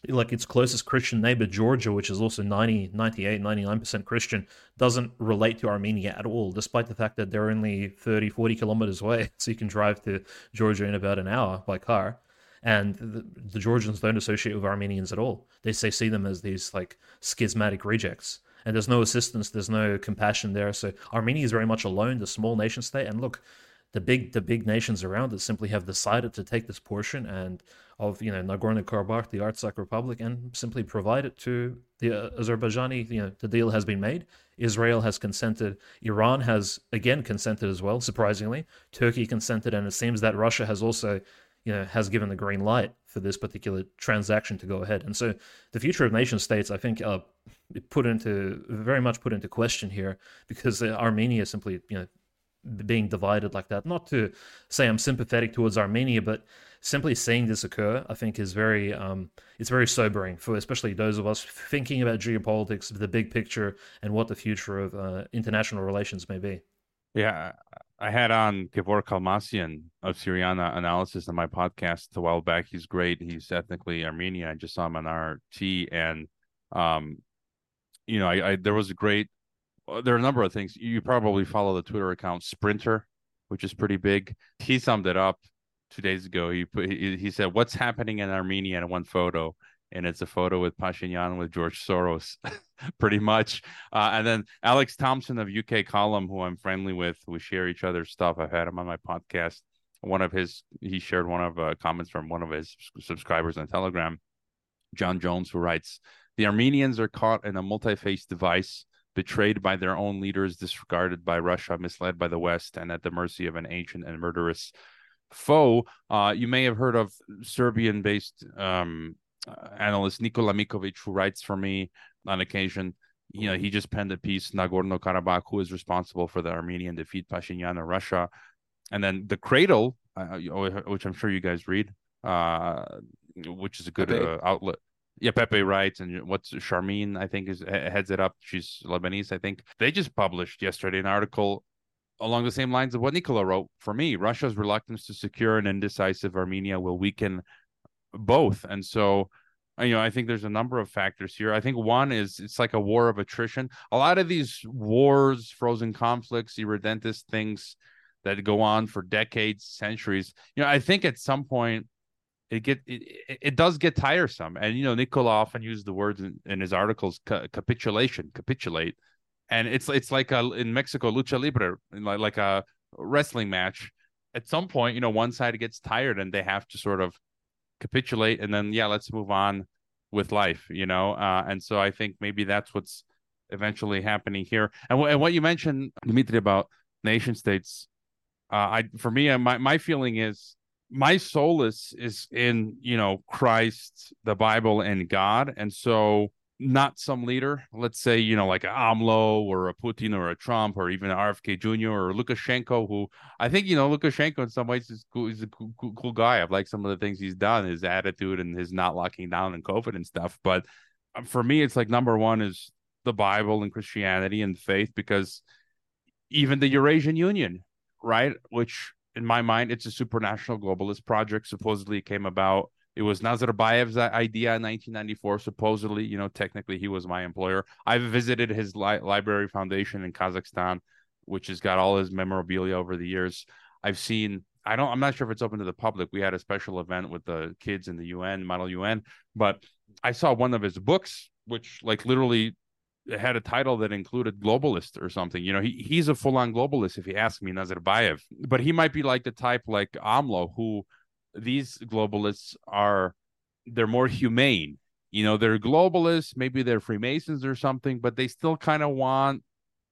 like its closest Christian neighbor, Georgia, which is also 99% Christian, doesn't relate to Armenia at all, despite the fact that they're only 30, 40 kilometers away. So you can drive to Georgia in about an hour by car. And the Georgians don't associate with Armenians at all. They see them as these like schismatic rejects. And there's no assistance, there's no compassion there. So Armenia is very much alone, the small nation state. And look, the big nations around it simply have decided to take this portion and of Nagorno-Karabakh, the Artsakh Republic, and simply provide it to the Azerbaijani. The deal has been made. Israel has consented. Iran has again consented as well. Surprisingly, Turkey consented, and it seems that Russia has also has given the green light for this particular transaction to go ahead. And so the future of nation states, I think, are very much put into question here, because Armenia simply, being divided like that. Not to say I'm sympathetic towards Armenia, but simply seeing this occur, I think is it's very sobering for especially those of us thinking about geopolitics, the big picture, and what the future of international relations may be. Yeah. I had on Gabor Kalmasyan of Syriana Analysis on my podcast a while back. He's great. He's ethnically Armenian. I just saw him on RT, and there are a number of things. You probably follow the Twitter account Sprinter, which is pretty big. He summed it up 2 days ago. He said, "What's happening in Armenia?" in one photo, and it's a photo with Pashinyan with George Soros, pretty much. And then Alex Thompson of UK Column, who I'm friendly with, we share each other's stuff. I've had him on my podcast. He shared one of comments from one of his subscribers on Telegram, John Jones, who writes, "The Armenians are caught in a multi-faced device, betrayed by their own leaders, disregarded by Russia, misled by the West, and at the mercy of an ancient and murderous foe." You may have heard of Serbian-based analyst Nikola Mikovic, who writes for me on occasion. He just penned a piece, Nagorno-Karabakh, who is responsible for the Armenian defeat, Pashinyan in Russia. And then The Cradle, which I'm sure you guys read, which is a good outlet. Yeah, Pepe writes, and what's Sharmin, I think, heads it up. She's Lebanese, I think. They just published yesterday an article along the same lines of what Nikola wrote for me. Russia's reluctance to secure an indecisive Armenia will weaken both. And so, I think there's a number of factors here. I think one is it's like a war of attrition. A lot of these wars, frozen conflicts, irredentist things that go on for decades, centuries, I think at some point, it does get tiresome. And Nikola often used the words in his articles, capitulate, and it's like in Mexico, lucha libre, like a wrestling match. At some point, one side gets tired and they have to sort of capitulate, and then let's move on with life. And so I think maybe that's what's eventually happening here. And what you mentioned, Dimitri, about nation states, my feeling is, my solace is in, Christ, the Bible, and God. And so not some leader, let's say, like an AMLO or a Putin or a Trump or even RFK Jr. or Lukashenko, who I think, Lukashenko in some ways is cool. He's a cool guy. I've liked some of the things he's done, his attitude and his not locking down and COVID and stuff. But for me, it's like number one is the Bible and Christianity and faith, because even the Eurasian Union, right, which in my mind, it's a supranational globalist project. Supposedly it came about. It was Nazarbayev's idea in 1994. Supposedly, technically he was my employer. I visited his library foundation in Kazakhstan, which has got all his memorabilia over the years. I've seen I'm not sure if it's open to the public. We had a special event with the kids in the UN, Model UN, but I saw one of his books, which like literally had a title that included globalist or something. You know, he's a full-on globalist, if you ask me, Nazarbayev. But he might be like the type like AMLO, who these globalists are, they're more humane. You know, they're globalists, maybe they're Freemasons or something, but they still kind of want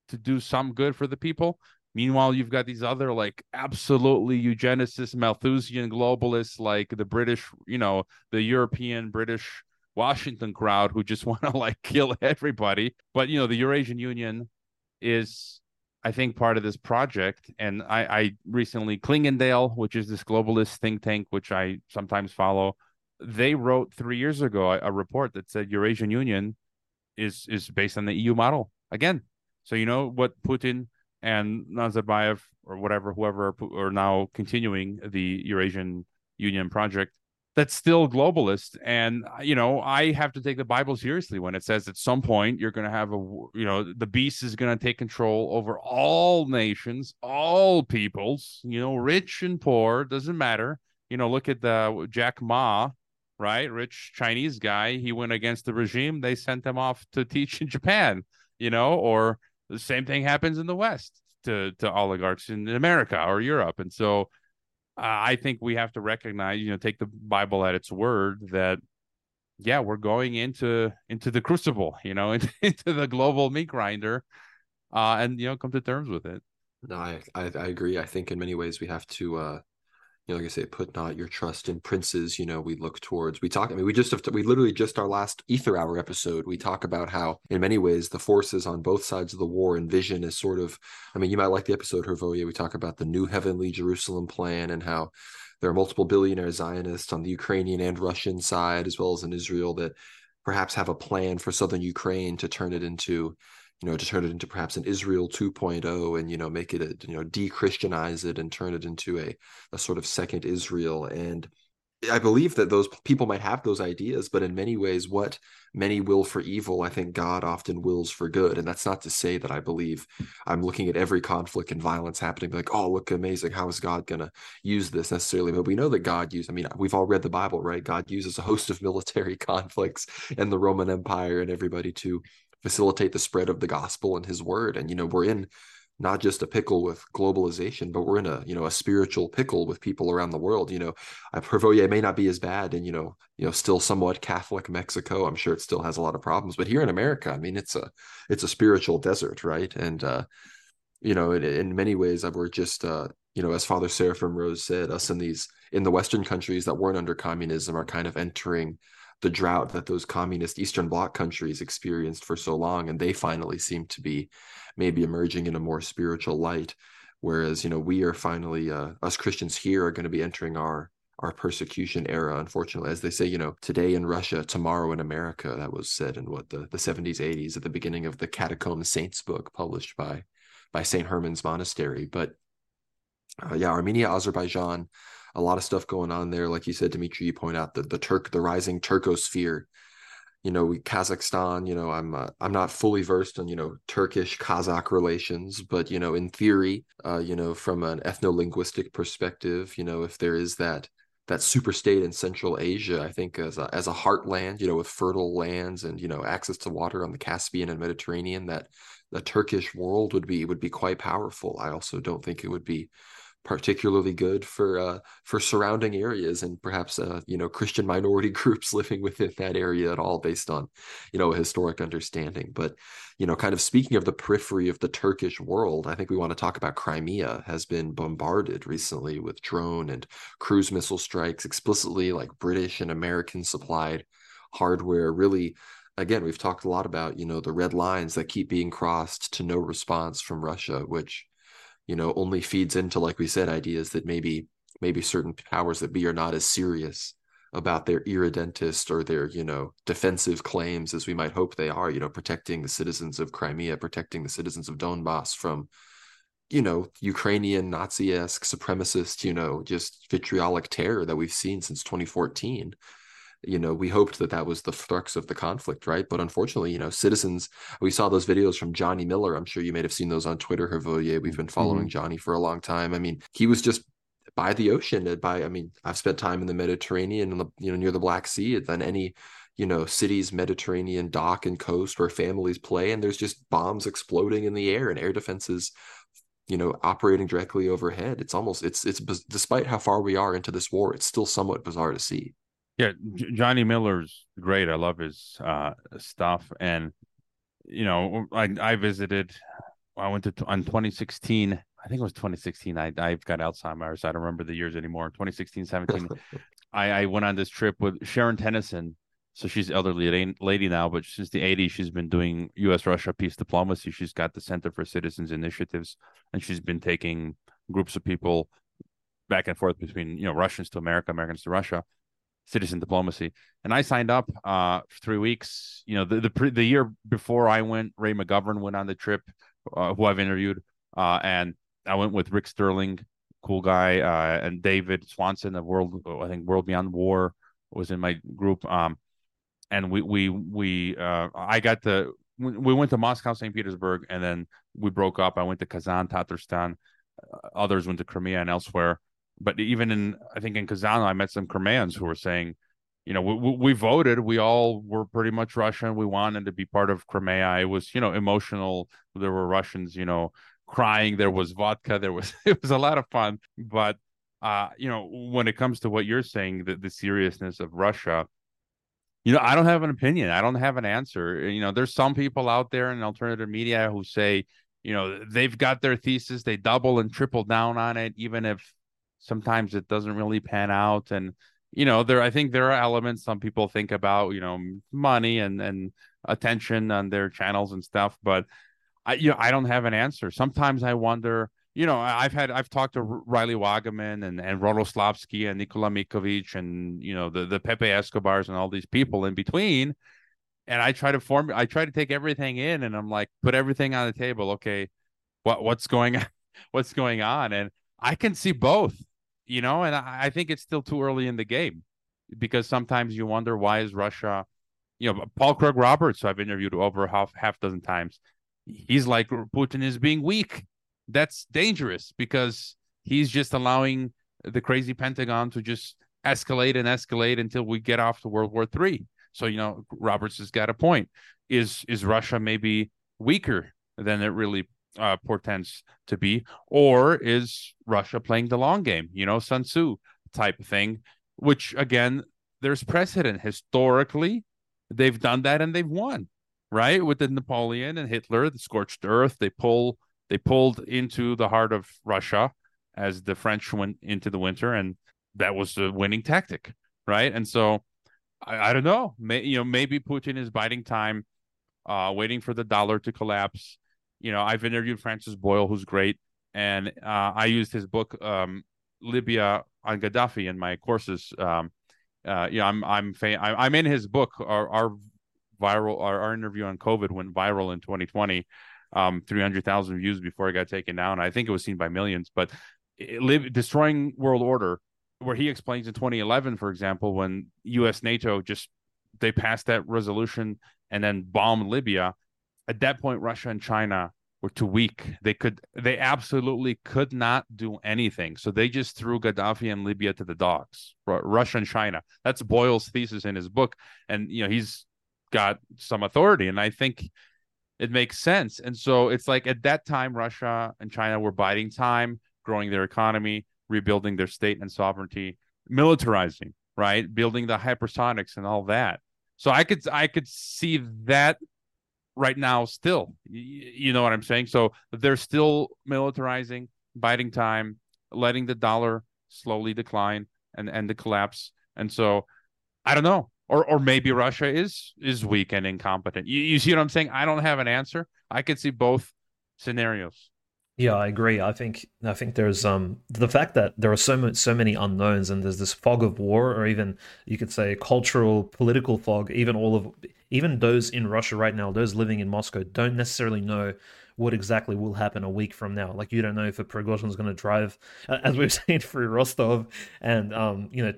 to do some good for the people. Meanwhile, you've got these other like absolutely eugenicist, Malthusian globalists, like the British, you know, the European, British, Washington crowd who just want to like kill everybody. But, you know, the Eurasian Union is, I think, part of this project. And I recently, Klingendale, which is this globalist think tank, which I sometimes follow, they wrote 3 years ago a report that said Eurasian Union is based on the EU model again. So you know what Putin and Nazarbayev or whatever, whoever are now continuing the Eurasian Union project, that's still globalist. And, you know, I have to take the Bible seriously when it says at some point you're going to have a, you know, the beast is going to take control over all nations, all peoples, you know, rich and poor, doesn't matter. You know, look at the Jack Ma, right? Rich Chinese guy. He went against the regime. They sent him off to teach in Japan, you know, or the same thing happens in the West to oligarchs in America or Europe. And so I think we have to recognize, you know, take the Bible at its word that, yeah, we're going into the crucible, you know, into the global meat grinder and, you know, come to terms with it. No, I agree. I think in many ways we have to, you know, like I say, put not your trust in princes. You know, we look towards, we talk, I mean, we just have to, we literally just our last Ether Hour episode, we talk about how in many ways the forces on both sides of the war envision as sort of, I mean, you might like the episode, Hrvoje, we talk about the new heavenly Jerusalem plan and how there are multiple billionaire Zionists on the Ukrainian and Russian side, as well as in Israel, that perhaps have a plan for southern Ukraine to turn it into, you know, to turn it into perhaps an Israel 2.0 and, you know, make it, a, you know, de-Christianize it and turn it into a sort of second Israel. And I believe that those people might have those ideas, but in many ways, what many will for evil, I think God often wills for good. And that's not to say that I believe I'm looking at every conflict and violence happening like, oh, look, amazing. How is God going to use this necessarily? But we know that God used, I mean, we've all read the Bible, right? God uses a host of military conflicts and the Roman Empire and everybody to facilitate the spread of the gospel and his word. And, you know, we're in not just a pickle with globalization, but we're in a, you know, a spiritual pickle with people around the world. You know, Hrvoje may not be as bad in, you know, still somewhat Catholic Mexico. I'm sure it still has a lot of problems, but here in America, I mean, it's a spiritual desert, right? And, you know, in many ways we're just, you know, as Father Seraphim Rose said, us in the Western countries that weren't under communism are kind of entering the drought that those communist Eastern Bloc countries experienced for so long. And they finally seem to be maybe emerging in a more spiritual light. Whereas, you know, we are finally, us Christians here are going to be entering our persecution era, unfortunately. As they say, you know, today in Russia, tomorrow in America, that was said in what the 70s, 80s at the beginning of the Catacomb Saints book published by St. Herman's Monastery. But yeah, Armenia, Azerbaijan, a lot of stuff going on there. Like you said, Dimitri, you point out the rising Turcosphere, you know, Kazakhstan, you know, I'm not fully versed on, you know, Turkish Kazakh relations, but, you know, in theory, you know, from an ethno-linguistic perspective, you know, if there is that super state in Central Asia, I think as a heartland, you know, with fertile lands and, you know, access to water on the Caspian and Mediterranean, that the Turkish world would be quite powerful. I also don't think it would be particularly good for surrounding areas and perhaps you know, Christian minority groups living within that area at all, based on, you know, a historic understanding. But, you know, kind of speaking of the periphery of the Turkish world, I think we want to talk about Crimea has been bombarded recently with drone and cruise missile strikes, explicitly like British and American supplied hardware. Really, again, we've talked a lot about, you know, the red lines that keep being crossed to no response from Russia, which, you know, only feeds into, like we said, ideas that maybe certain powers that be are not as serious about their irredentist or their, you know, defensive claims as we might hope they are, you know, protecting the citizens of Crimea, protecting the citizens of Donbass from, you know, Ukrainian Nazi-esque supremacist, you know, just vitriolic terror that we've seen since 2014. You know, we hoped that was the crux of the conflict, right? But unfortunately, you know, citizens, we saw those videos from Johnny Miller. I'm sure you may have seen those on Twitter, Hrvoje. We've been following Johnny for a long time. I mean, he was just by the ocean, by, I mean, I've spent time in the Mediterranean, you know, near the Black Sea, than any, you know, city's Mediterranean dock and coast where families play, and there's just bombs exploding in the air and air defenses, you know, operating directly overhead. It's almost, it's despite how far we are into this war, it's still somewhat bizarre to see. Yeah, Johnny Miller's great. I love his stuff. And, you know, I went to 2016, I think it was 2016. I've got Alzheimer's. I don't remember the years anymore. 2016, 17, I went on this trip with Sharon Tennyson. So she's elderly lady now, but since the 80s, she's been doing U.S.-Russia peace diplomacy. She's got the Center for Citizens Initiatives, and she's been taking groups of people back and forth between, you know, Russians to America, Americans to Russia, citizen diplomacy. And I signed up for 3 weeks. You know, the year before I went, Ray McGovern went on the trip, who I've interviewed, and I went with Rick Sterling, cool guy, and David Swanson of World Beyond War was in my group. And we went to Moscow, St. Petersburg, and then we broke up. I went to Kazan, Tatarstan. Others went to Crimea and elsewhere. But even I think in Kazan, I met some Crimeans who were saying, you know, we voted. We all were pretty much Russian. We wanted to be part of Crimea. It was, you know, emotional. There were Russians, you know, crying. There was vodka. It was a lot of fun. But, you know, when it comes to what you're saying, the seriousness of Russia, you know, I don't have an opinion. I don't have an answer. You know, there's some people out there in alternative media who say, you know, they've got their thesis. They double and triple down on it, even if sometimes it doesn't really pan out. And, you know, I think there are elements some people think about, you know, money and attention on their channels and stuff. But, I don't have an answer. Sometimes I wonder, you know, I've talked to Riley Wagaman and Rodoslavsky and Nikola Mikovic and, you know, the Pepe Escobars and all these people in between. And I try to take everything in, and I'm like, put everything on the table. Okay. What's going on? What's going on? And I can see both, you know, and I think it's still too early in the game, because sometimes you wonder, why is Russia, you know, Paul Craig Roberts, I've interviewed over half dozen times. He's like, Putin is being weak. That's dangerous, because he's just allowing the crazy Pentagon to just escalate and escalate until we get off to World War III. So, you know, Roberts has got a point. Is Russia maybe weaker than it really portends to be? Or is Russia playing the long game, you know, Sun Tzu type thing, which, again, there's precedent. Historically, they've done that and they've won, right? With the Napoleon and Hitler, the scorched earth, they pulled into the heart of Russia as the French went into the winter, and that was the winning tactic, right? And so I don't know. Maybe Putin is biding time, waiting for the dollar to collapse. You know, I've interviewed Francis Boyle, who's great, and I used his book Libya on Gaddafi in my courses. You know, I'm in his book. Our interview on COVID went viral in 2020. 300,000 views before it got taken down. I think it was seen by millions, but Destroying World Order, where he explains in 2011, for example, when U.S. NATO they passed that resolution and then bombed Libya. At that point, Russia and China were too weak. They absolutely could not do anything. So they just threw Gaddafi and Libya to the dogs, Russia and China. That's Boyle's thesis in his book. And, you know, he's got some authority. And I think it makes sense. And so it's like, at that time, Russia and China were biding time, growing their economy, rebuilding their state and sovereignty, militarizing, right? Building the hypersonics and all that. So I could see that right now still, you know what I'm saying? So they're still militarizing, biding time, letting the dollar slowly decline and the collapse. And so I don't know. Or maybe Russia is weak and incompetent. You see what I'm saying? I don't have an answer. I could see both scenarios. Yeah, I agree. I think there's the fact that there are so many unknowns, and there's this fog of war, or even you could say cultural, political fog. Even all of even those in Russia right now, those living in Moscow, don't necessarily know what exactly will happen a week from now. Like, you don't know if a Prigozhin is going to drive, as we've seen, through Rostov and,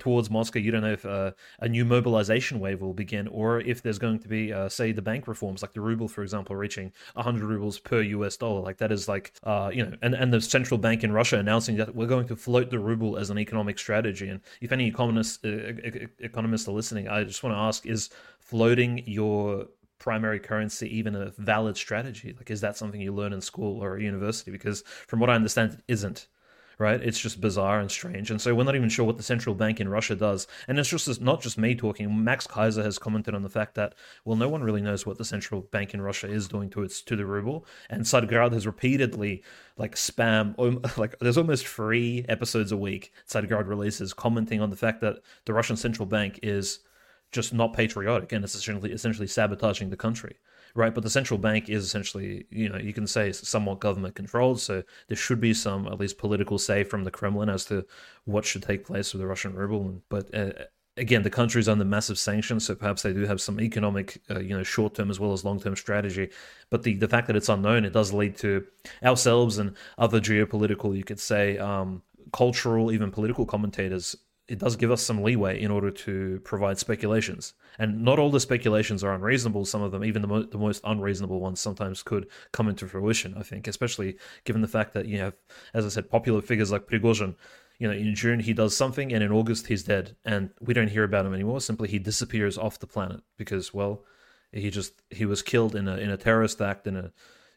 towards Moscow. You don't know if a new mobilization wave will begin, or if there's going to be, say, the bank reforms, like the ruble, for example, reaching 100 rubles per US dollar. Like, that is like, and the central bank in Russia announcing that we're going to float the ruble as an economic strategy. And if any economists are listening, I just want to ask, is floating your primary currency even a valid strategy? Like, is that something you learn in school or university? Because from what I understand, it isn't, right? It's just bizarre and strange. And so we're not even sure what the central bank in Russia does. And it's not just me talking. Max Kaiser has commented on the fact that, well, no one really knows what the central bank in Russia is doing to the ruble. And Sadgrad has repeatedly, there's almost 3 episodes a week Sadgrad releases commenting on the fact that the Russian central bank is just not patriotic, and it's essentially sabotaging the country, right? But the central bank is essentially, you can say it's somewhat government controlled, so there should be some, at least, political say from the Kremlin as to what should take place with the Russian ruble. But again, the country's under massive sanctions, so perhaps they do have some economic, short-term as well as long-term strategy. But the fact that it's unknown, it does lead to ourselves and other geopolitical, you could say, cultural, even political commentators. It does give us some leeway in order to provide speculations. And not all the speculations are unreasonable. Some of them, even the most unreasonable ones, sometimes could come into fruition, I think, especially given the fact that, as I said, popular figures like Prigozhin, in June he does something and in August he's dead. And we don't hear about him anymore. Simply he disappears off the planet because, well, he was killed in a terrorist act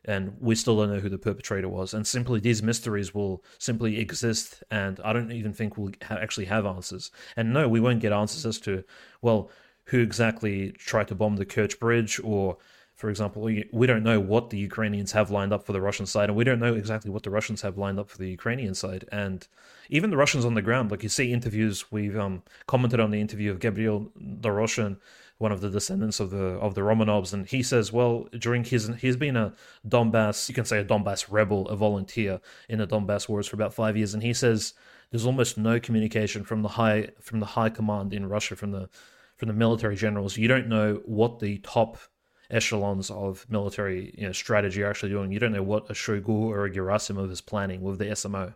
and we still don't know who the perpetrator was. And simply these mysteries will simply exist, and I don't even think we'll actually have answers. And no, we won't get answers as to, well, who exactly tried to bomb the Kerch Bridge, or, for example, we don't know what the Ukrainians have lined up for the Russian side, and we don't know exactly what the Russians have lined up for the Ukrainian side. And even the Russians on the ground, like you see interviews, we've commented on the interview of Gabriel Doroshin, one of the descendants of the Romanovs, and he says, well, during he's been a Donbass rebel, a volunteer in the Donbass wars for about 5 years, and he says there's almost no communication from the high command in Russia, from the military generals. You don't know what the top echelons of military strategy are actually doing. You don't know what a Shoigu or a Gerasimov is planning with the SMO.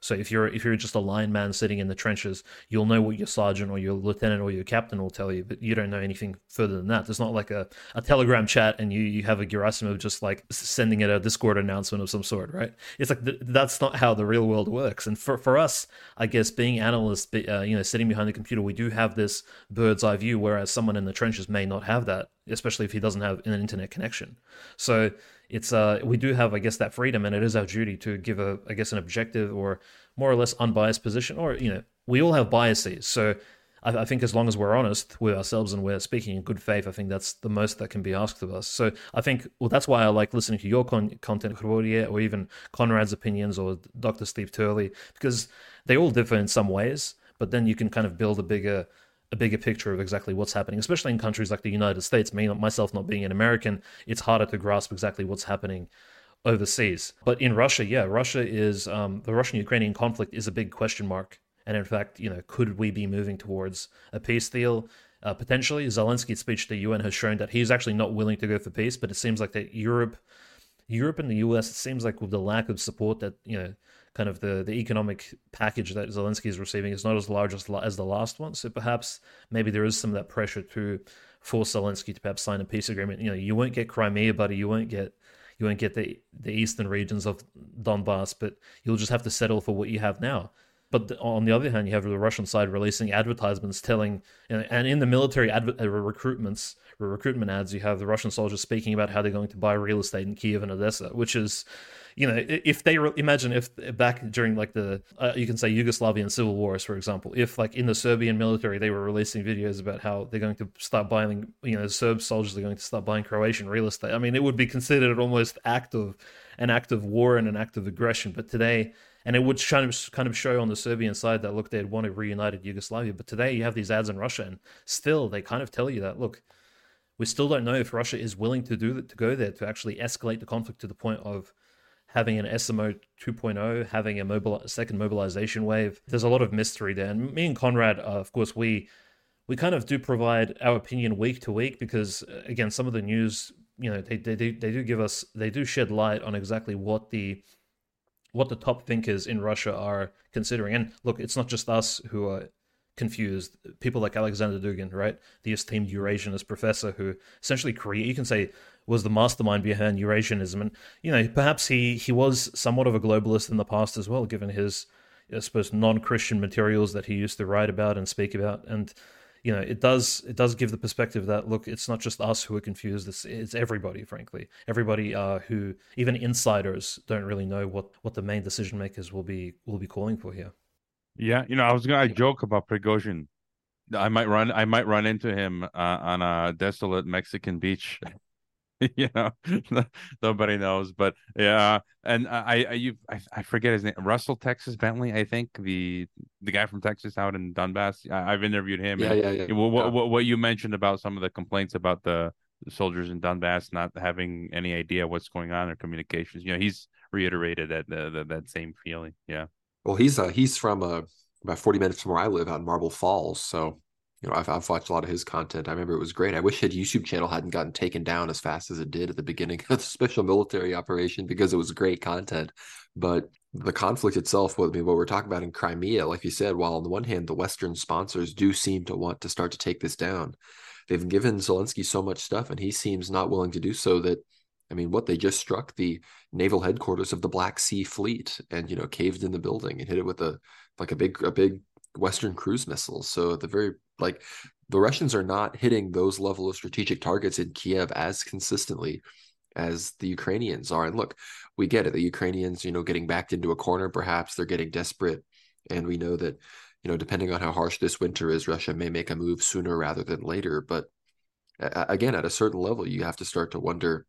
So if you're just a line man sitting in the trenches, you'll know what your sergeant or your lieutenant or your captain will tell you, but you don't know anything further than that. There's not like a Telegram chat and you have a Gerasimov just like sending it a Discord announcement of some sort, right? It's like that's not how the real world works. And for us, I guess, being analysts, sitting behind the computer, we do have this bird's eye view, whereas someone in the trenches may not have that, especially if he doesn't have an internet connection. So it's we do have, I guess, that freedom, and it is our duty to give an objective or more or less unbiased position. Or we all have biases, so I think as long as we're honest with ourselves and we're speaking in good faith, I think that's the most that can be asked of us. So I think, well, that's why I like listening to your content, Hrvoje, or even Conrad's opinions or Dr. Steve Turley, because they all differ in some ways, but then you can kind of build a bigger picture of exactly what's happening, especially in countries like the United States. Me, myself, not being an American, it's harder to grasp exactly what's happening overseas. But in Russia, Russia is, the Russian-Ukrainian conflict is a big question mark. And in fact, could we be moving towards a peace deal? Potentially, Zelensky's speech to the UN has shown that he's actually not willing to go for peace, but it seems like that Europe and the US, it seems like with the lack of support that, kind of the economic package that Zelensky is receiving is not as large as the last one. So perhaps maybe there is some of that pressure to force Zelensky to perhaps sign a peace agreement. You won't get Crimea, buddy. You won't get the eastern regions of Donbass, but you'll just have to settle for what you have now. But on the other hand, you have the Russian side releasing advertisements telling, and in the military recruitment ads, you have the Russian soldiers speaking about how they're going to buy real estate in Kiev and Odessa, which is, if they imagine if back during like the, you can say Yugoslavian civil wars, for example, if like in the Serbian military, they were releasing videos about how they're going to start buying, Serb soldiers are going to start buying Croatian real estate. I mean, it would be considered almost an act of war and an act of aggression. But today, and it would kind of show on the Serbian side that, look, they'd want to reunite Yugoslavia. But today you have these ads in Russia, and still they kind of tell you that, look, we still don't know if Russia is willing to do that, to go there, to actually escalate the conflict to the point of having an SMO 2.0, having a second mobilization wave. There's a lot of mystery there. And me and Conrad, of course, we we kind of do provide our opinion week to week because, again, some of the news, you know, they do shed light on exactly what the top thinkers in Russia are considering. And look, it's not just us who are confused. People like Alexander Dugin, right? The esteemed Eurasianist professor who essentially created, you can say, was the mastermind behind Eurasianism. And, you know, perhaps he was somewhat of a globalist in the past as well, given his, I suppose, non-Christian materials that he used to write about and speak about. And, you know, it does give the perspective that, look, it's not just us who are confused. It's everybody, frankly. Everybody who, even insiders, don't really know what the main decision makers will be calling for here. Yeah, you know, I was gonna joke about Prigozhin. I might run into him on a desolate Mexican beach. You know, nobody knows, but yeah. And I forget his name, Russell Texas Bentley, I think the guy from Texas out in Donbass. I've interviewed him. Yeah. What you mentioned about some of the complaints about the soldiers in Donbass not having any idea what's going on or communications. You know, he's reiterated that same feeling. Yeah. Well, he's from about 40 minutes from where I live, out in Marble Falls, so. You know, I've watched a lot of his content. I remember it was great. I wish his YouTube channel hadn't gotten taken down as fast as it did at the beginning of the special military operation, because it was great content. But the conflict itself, what we're talking about in Crimea, like you said, while on the one hand, the Western sponsors do seem to want to start to take this down, they've given Zelensky so much stuff, and he seems not willing to do so that, I mean, what, they just struck the naval headquarters of the Black Sea Fleet and, you know, caved in the building and hit it with a big Western cruise missiles. So the Russians are not hitting those level of strategic targets in Kiev as consistently as the Ukrainians are. And look, we get it. The Ukrainians, you know, getting backed into a corner, perhaps they're getting desperate. And we know that, you know, depending on how harsh this winter is, Russia may make a move sooner rather than later. But again, at a certain level, you have to start to wonder,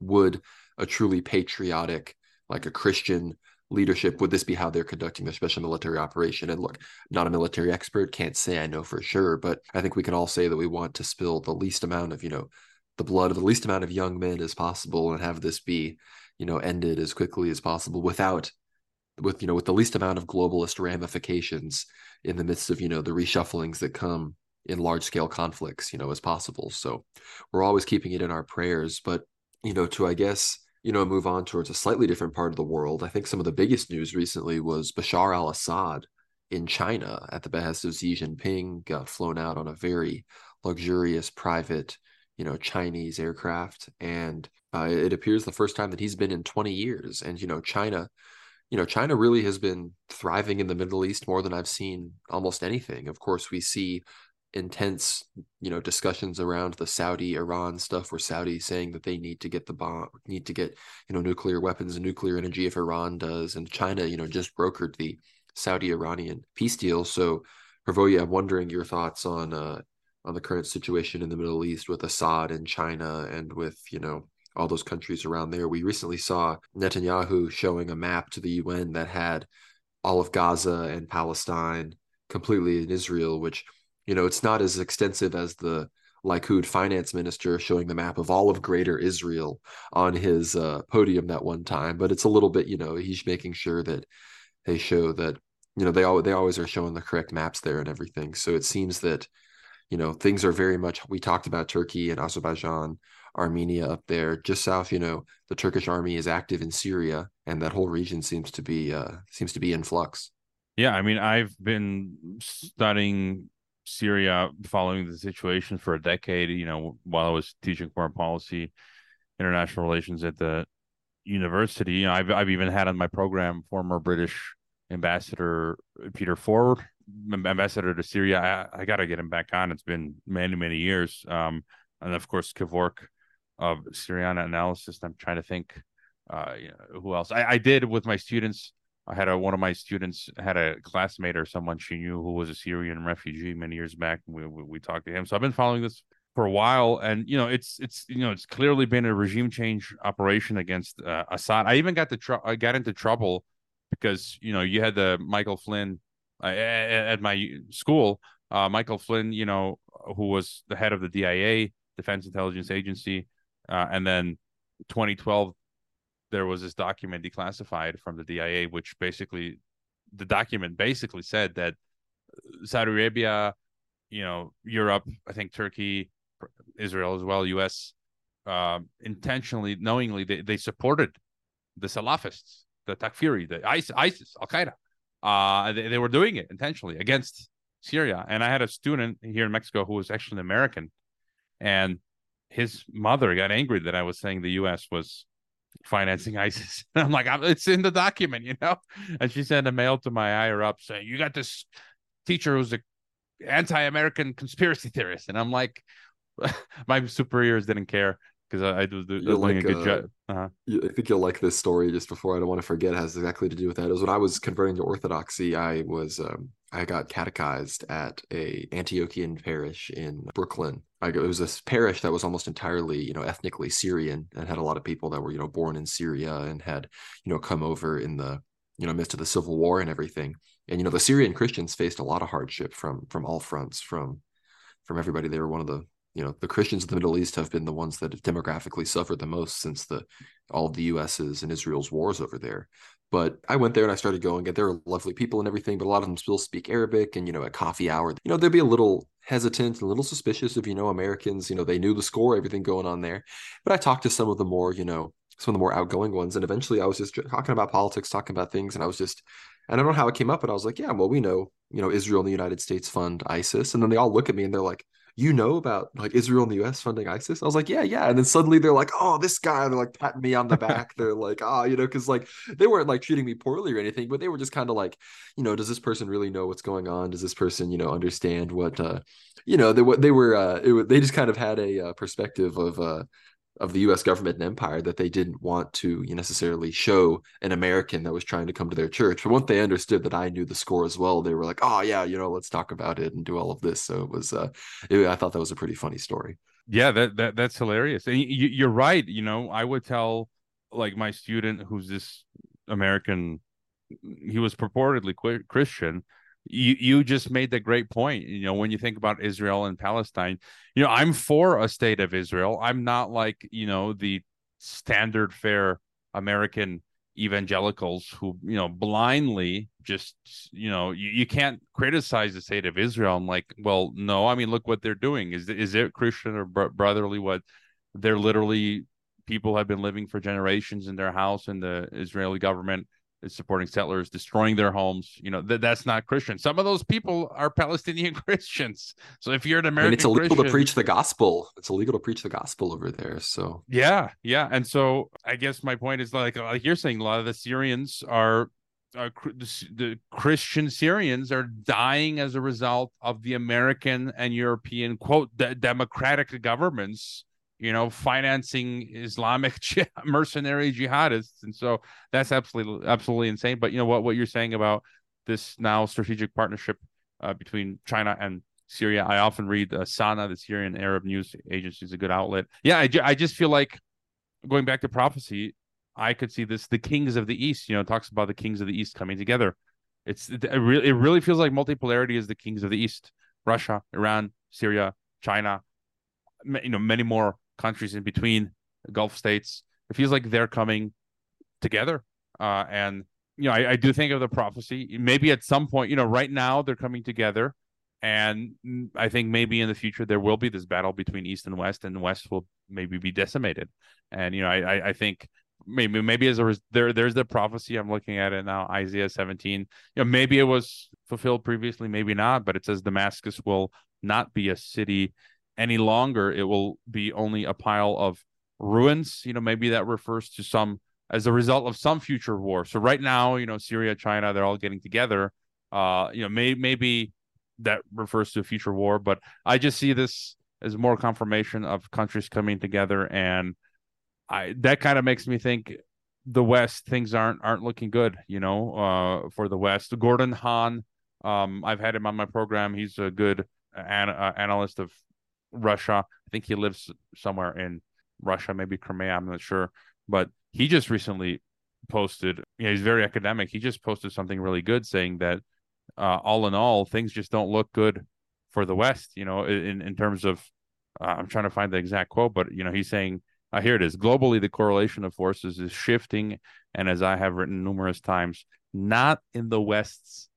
would a truly patriotic, like a Christian leadership, would this be how they're conducting their special military operation? And look, not a military expert, can't say I know for sure, but I think we can all say that we want to spill the least amount of, you know, the blood of the least amount of young men as possible, and have this be, you know, ended as quickly as possible with the least amount of globalist ramifications in the midst of, you know, the reshufflings that come in large scale conflicts, you know, as possible. So we're always keeping it in our prayers, but, you know, to, I guess, you know, move on towards a slightly different part of the world. I think some of the biggest news recently was Bashar al-Assad in China, at the behest of Xi Jinping, got flown out on a very luxurious private, you know, Chinese aircraft. And it appears the first time that he's been in 20 years. And, China really has been thriving in the Middle East more than I've seen almost anything. Of course, we see intense, you know, discussions around the Saudi-Iran stuff, where Saudi saying that they need to get you know, nuclear weapons and nuclear energy if Iran does, and China, you know, just brokered the Saudi-Iranian peace deal. So, Hrvoje, I'm wondering your thoughts on the current situation in the Middle East with Assad and China, and with, you know, all those countries around there. We recently saw Netanyahu showing a map to the UN that had all of Gaza and Palestine completely in Israel, which, you know, it's not as extensive as the Likud finance minister showing the map of all of Greater Israel on his podium that one time, but it's a little bit, you know, he's making sure that they show that, you know, they always are showing the correct maps there and everything. So it seems that, you know, things are very much, we talked about Turkey and Azerbaijan, Armenia up there, just south, you know, the Turkish army is active in Syria, and that whole region seems to be in flux. Yeah, I mean, I've been studying Syria, following the situation for a decade, you know, while I was teaching foreign policy, international relations at the university. You know, I've even had on my program former British ambassador Peter Ford, ambassador to Syria. I got to get him back on. It's been many, many years. And of course, Kevork of Syriana analysis. I'm trying to think you know, who else. I did with my students. I had one of my students had a classmate or someone she knew who was a Syrian refugee many years back. We talked to him. So I've been following this for a while, and, you know, it's clearly been a regime change operation against Assad. I even got into trouble because, you know, you had the Michael Flynn at my school, Michael Flynn, you know, who was the head of the DIA, Defense Intelligence Agency. And then 2012, there was this document declassified from the DIA, which basically said that Saudi Arabia you know, Europe, I think Turkey, Israel as well, U.S., intentionally, knowingly, they supported the Salafists, the Takfiri, the ISIS, Al-Qaeda. They were doing it intentionally against Syria. And I had a student here in Mexico who was actually an American, and his mother got angry that I was saying the U.S. was financing ISIS. And I'm like, it's in the document, you know? And she sent a mail to my higher up saying, you got this teacher who's an anti-American conspiracy theorist. And I'm like, my superiors didn't care because I was doing a good job. I think you'll like this story just before. I don't want to forget. It has exactly to do with that. It was when I was converting to Orthodoxy. I was I got catechized at a Antiochian parish in Brooklyn. It was this parish that was almost entirely, you know, ethnically Syrian, and had a lot of people that were, you know, born in Syria and had, you know, come over in the, you know, midst of the Civil War and everything. And, you know, the Syrian Christians faced a lot of hardship from all fronts, from everybody. They were one of the, you know, the Christians of the Middle East have been the ones that have demographically suffered the most since all of the U.S.'s and Israel's wars over there. But I went there and I started going, and there were lovely people and everything, but a lot of them still speak Arabic. And, you know, at coffee hour, you know, they'd be a little hesitant and a little suspicious of, you know, Americans. You know, they knew the score, everything going on there. But I talked to some of the more outgoing ones. And eventually I was just talking about politics, talking about things. And I was just, I don't know how it came up, but I was like, yeah, well, we know, you know, Israel and the United States fund ISIS. And then they all look at me and they're like, you know about, like, Israel and the U.S. funding ISIS? I was like, yeah. And then suddenly they're like, oh, this guy. They're like patting me on the back. They're like, oh, you know, because, like, they weren't like treating me poorly or anything, but they were just kind of like, you know, does this person really know what's going on? Does this person, you know, understand what, you know, they just kind of had a perspective of the U.S. government and empire that they didn't want to necessarily show an American that was trying to come to their church. But once they understood that I knew the score as well, they were like, oh yeah, you know, let's talk about it and do all of this. So it was, I thought that was a pretty funny story. Yeah, that's hilarious. And you're right. You know, I would tell, like, my student who's this American, he was purportedly Christian. You just made the great point. You know, when you think about Israel and Palestine, you know, I'm for a state of Israel. I'm not like, you know, the standard fare American evangelicals who, you know, blindly just, you know, you can't criticize the state of Israel. I'm like, well, no, I mean, look what they're doing. Is it Christian or brotherly? What they're literally, people have been living for generations in their house, and the Israeli government is supporting settlers, destroying their homes. You know, that's not Christian. Some of those people are Palestinian Christians. So if you're an American, it's illegal Christian, to preach the gospel. It's illegal to preach the gospel over there. So yeah. And so I guess my point is, like you're saying, a lot of the Syrians are the Christian Syrians are dying as a result of the American and European quote democratic governments, you know, financing Islamic mercenary jihadists. And so that's absolutely insane. But, you know, what you're saying about this now strategic partnership between China and Syria, I often read SANA, the Syrian Arab News Agency, is a good outlet. Yeah, I just feel like, going back to prophecy, I could see this, the kings of the East, you know, it talks about the kings of the East coming together. It really feels like multipolarity is the kings of the East: Russia, Iran, Syria, China, you know, many more countries in between, Gulf states. It feels like they're coming together. And, you know, I do think of the prophecy, maybe at some point, you know, right now they're coming together. And I think maybe in the future, there will be this battle between East and West, and the West will maybe be decimated. And, you know, I think maybe as there's the prophecy, I'm looking at it now, Isaiah 17, you know, maybe it was fulfilled previously, maybe not, but it says Damascus will not be a city any longer, it will be only a pile of ruins. You know, maybe that refers to some, as a result of some future war. So right now, you know, Syria, China, they're all getting together. You know, maybe that refers to a future war, but I just see this as more confirmation of countries coming together, and that kind of makes me think the West, things aren't looking good, you know, for the West. Gordon Hahn, I've had him on my program. He's a good analyst of Russia. I think he lives somewhere in Russia, maybe Crimea, I'm not sure. But he just recently posted, you know, he's very academic. He just posted something really good, saying that all in all, things just don't look good for the West, you know, in terms of, I'm trying to find the exact quote, but, you know, he's saying, here it is, globally, the correlation of forces is shifting. And as I have written numerous times, not in the West's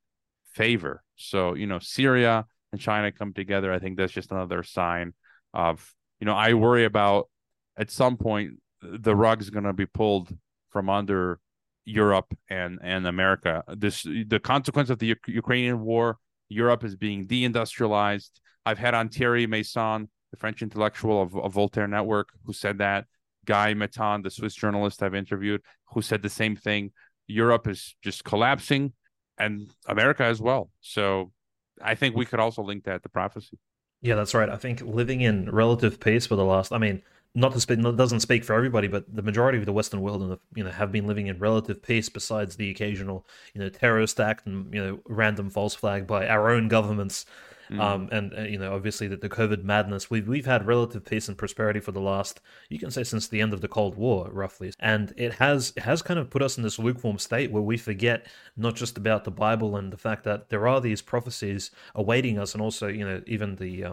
favor. So, you know, Syria and China come together, I think that's just another sign of, you know, I worry about at some point the rug's going to be pulled from under Europe and America. The consequence of the Ukrainian war, Europe is being deindustrialized. I've had on Thierry Mason, the French intellectual of Voltaire Network, who said that. Guy Meton, the Swiss journalist I've interviewed, who said the same thing. Europe is just collapsing, and America as well. So I think we could also link that to prophecy. Yeah, that's right. I think living in relative peace for the last, I mean, not to speak, doesn't speak for everybody, but the majority of the Western world, and you know, have been living in relative peace, besides the occasional, you know, terrorist act and, you know, random false flag by our own governments, and you know, obviously the COVID madness. We've had relative peace and prosperity for the last, you can say, since the end of the Cold War, roughly, and it has kind of put us in this lukewarm state where we forget not just about the Bible and the fact that there are these prophecies awaiting us, and also, you know, even the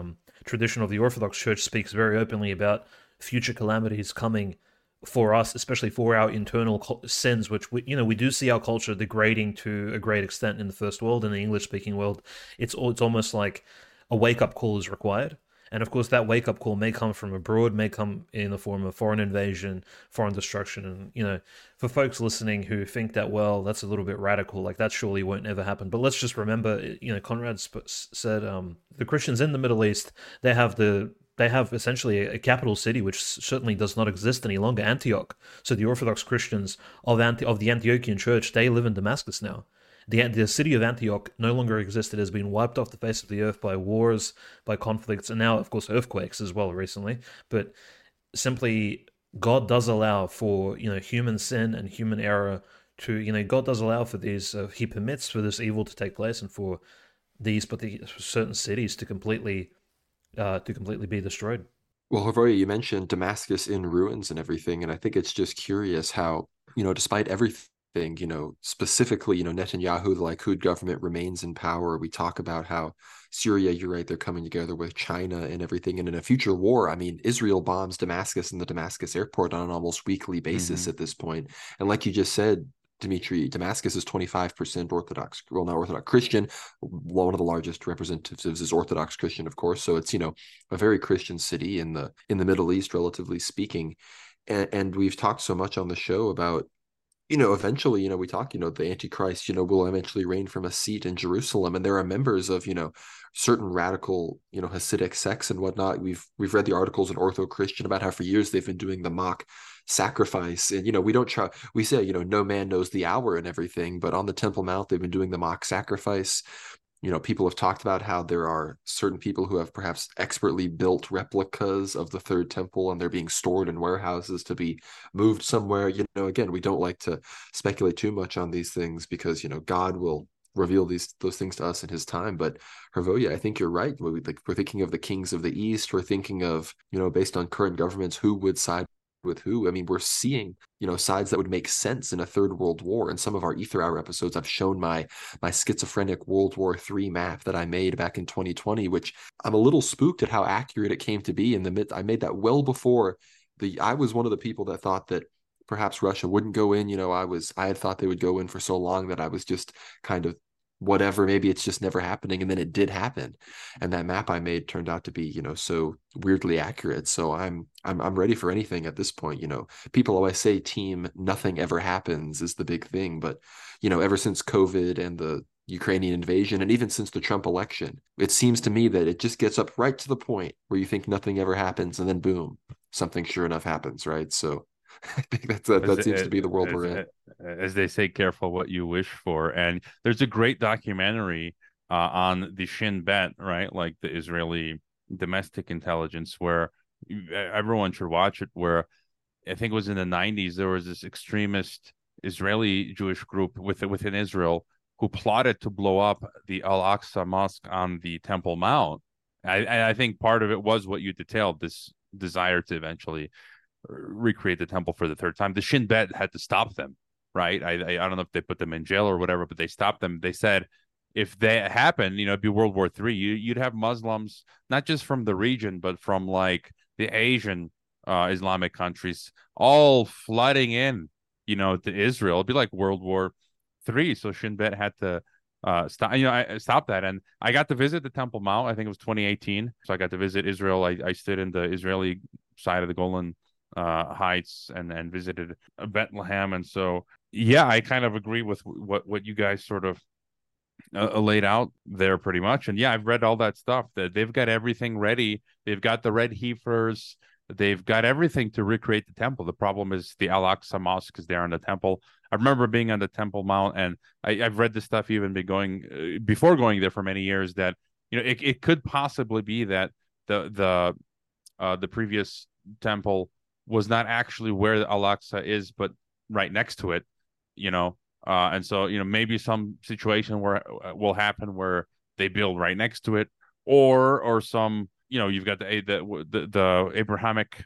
tradition of the Orthodox Church speaks very openly about future calamities coming for us, especially for our internal sins, which we do see our culture degrading to a great extent in the first world, in the English-speaking world. It's almost like a wake-up call is required. And of course, that wake-up call may come from abroad, may come in the form of foreign invasion, foreign destruction. And, you know, for folks listening who think that, well, that's a little bit radical, like that surely won't ever happen. But let's just remember, you know, Conrad said the Christians in the Middle East, they have essentially a capital city, which certainly does not exist any longer, Antioch. So the Orthodox Christians of the Antiochian church, they live in Damascus now. The city of Antioch no longer exists. It has been wiped off the face of the earth by wars, by conflicts, and now, of course, earthquakes as well recently. But simply, God does allow for, you know, human sin and human error to, you know, God does allow for these, he permits for this evil to take place and for these, but the certain cities to completely be destroyed. Well, Hrvoje, you mentioned Damascus in ruins and everything, and I think it's just curious how, you know, despite everything, you know, specifically, you know, Netanyahu, the Likud government remains in power. We talk about how Syria, you're right, they're coming together with China and everything. And in a future war, I mean, Israel bombs Damascus and the Damascus airport on an almost weekly basis at this point. And like you just said, Dimitri, Damascus is 25% Orthodox, well, not Orthodox Christian. One of the largest representatives is Orthodox Christian, of course. So it's, you know, a very Christian city in the Middle East, relatively speaking. And we've talked so much on the show about, you know, eventually, you know, we talk, you know, the Antichrist, you know, will eventually reign from a seat in Jerusalem. And there are members of, you know, certain radical, you know, Hasidic sects and whatnot. We've read the articles in Ortho Christian about how for years they've been doing the mock sacrifice. And, you know, we say, you know, no man knows the hour and everything, but on the Temple Mount, they've been doing the mock sacrifice. You know, people have talked about how there are certain people who have perhaps expertly built replicas of the Third Temple, and they're being stored in warehouses to be moved somewhere. You know, again, we don't like to speculate too much on these things because, you know, God will reveal those things to us in his time. But Hrvoje, I think you're right. We're thinking of the kings of the East. We're thinking of, you know, based on current governments, who would side with who. I mean, we're seeing, you know, sides that would make sense in a third world war. In some of our Ether Hour episodes, I've shown my schizophrenic World War III map that I made back in 2020, which I'm a little spooked at how accurate it came to be. I made that well before I was one of the people that thought that perhaps Russia wouldn't go in. You know, I had thought they would go in for so long that I was just kind of whatever, maybe it's just never happening. And then it did happen. And that map I made turned out to be, you know, so weirdly accurate. So I'm ready for anything at this point. You know, people always say team nothing ever happens is the big thing. But, you know, ever since COVID and the Ukrainian invasion, and even since the Trump election, it seems to me that it just gets up right to the point where you think nothing ever happens. And then boom, something sure enough happens. Right. So I think that seems to be the world we're in. As they say, careful what you wish for. And there's a great documentary on the Shin Bet, right? Like the Israeli domestic intelligence, where everyone should watch it, where I think it was in the 90s, there was this extremist Israeli Jewish group within Israel who plotted to blow up the Al-Aqsa Mosque on the Temple Mount. I think part of it was what you detailed, this desire to eventually recreate the temple for the third time. The Shin Bet had to stop them, right? I don't know if they put them in jail or whatever, but they stopped them. They said, if that happened, you know, it'd be World War III. You'd have Muslims, not just from the region, but from like the Asian Islamic countries, all flooding in, you know, to Israel. It'd be like World War III. So Shin Bet had to stop that. And I got to visit the Temple Mount. I think it was 2018. So I got to visit Israel. I stood in the Israeli side of the Golan Heights and visited Bethlehem. And so, yeah, I kind of agree with what you guys sort of laid out there pretty much. And yeah, I've read all that stuff. That they've got everything ready. They've got the red heifers. They've got everything to recreate the temple. The problem is the Al-Aqsa Mosque is there on the temple. I remember being on the Temple Mount, and I've read this stuff even before going there for many years, that it could possibly be that the previous temple was not actually where the Al-Aqsa is, but right next to it, and so maybe some situation where will happen where they build right next to it, or some. You've got the Abrahamic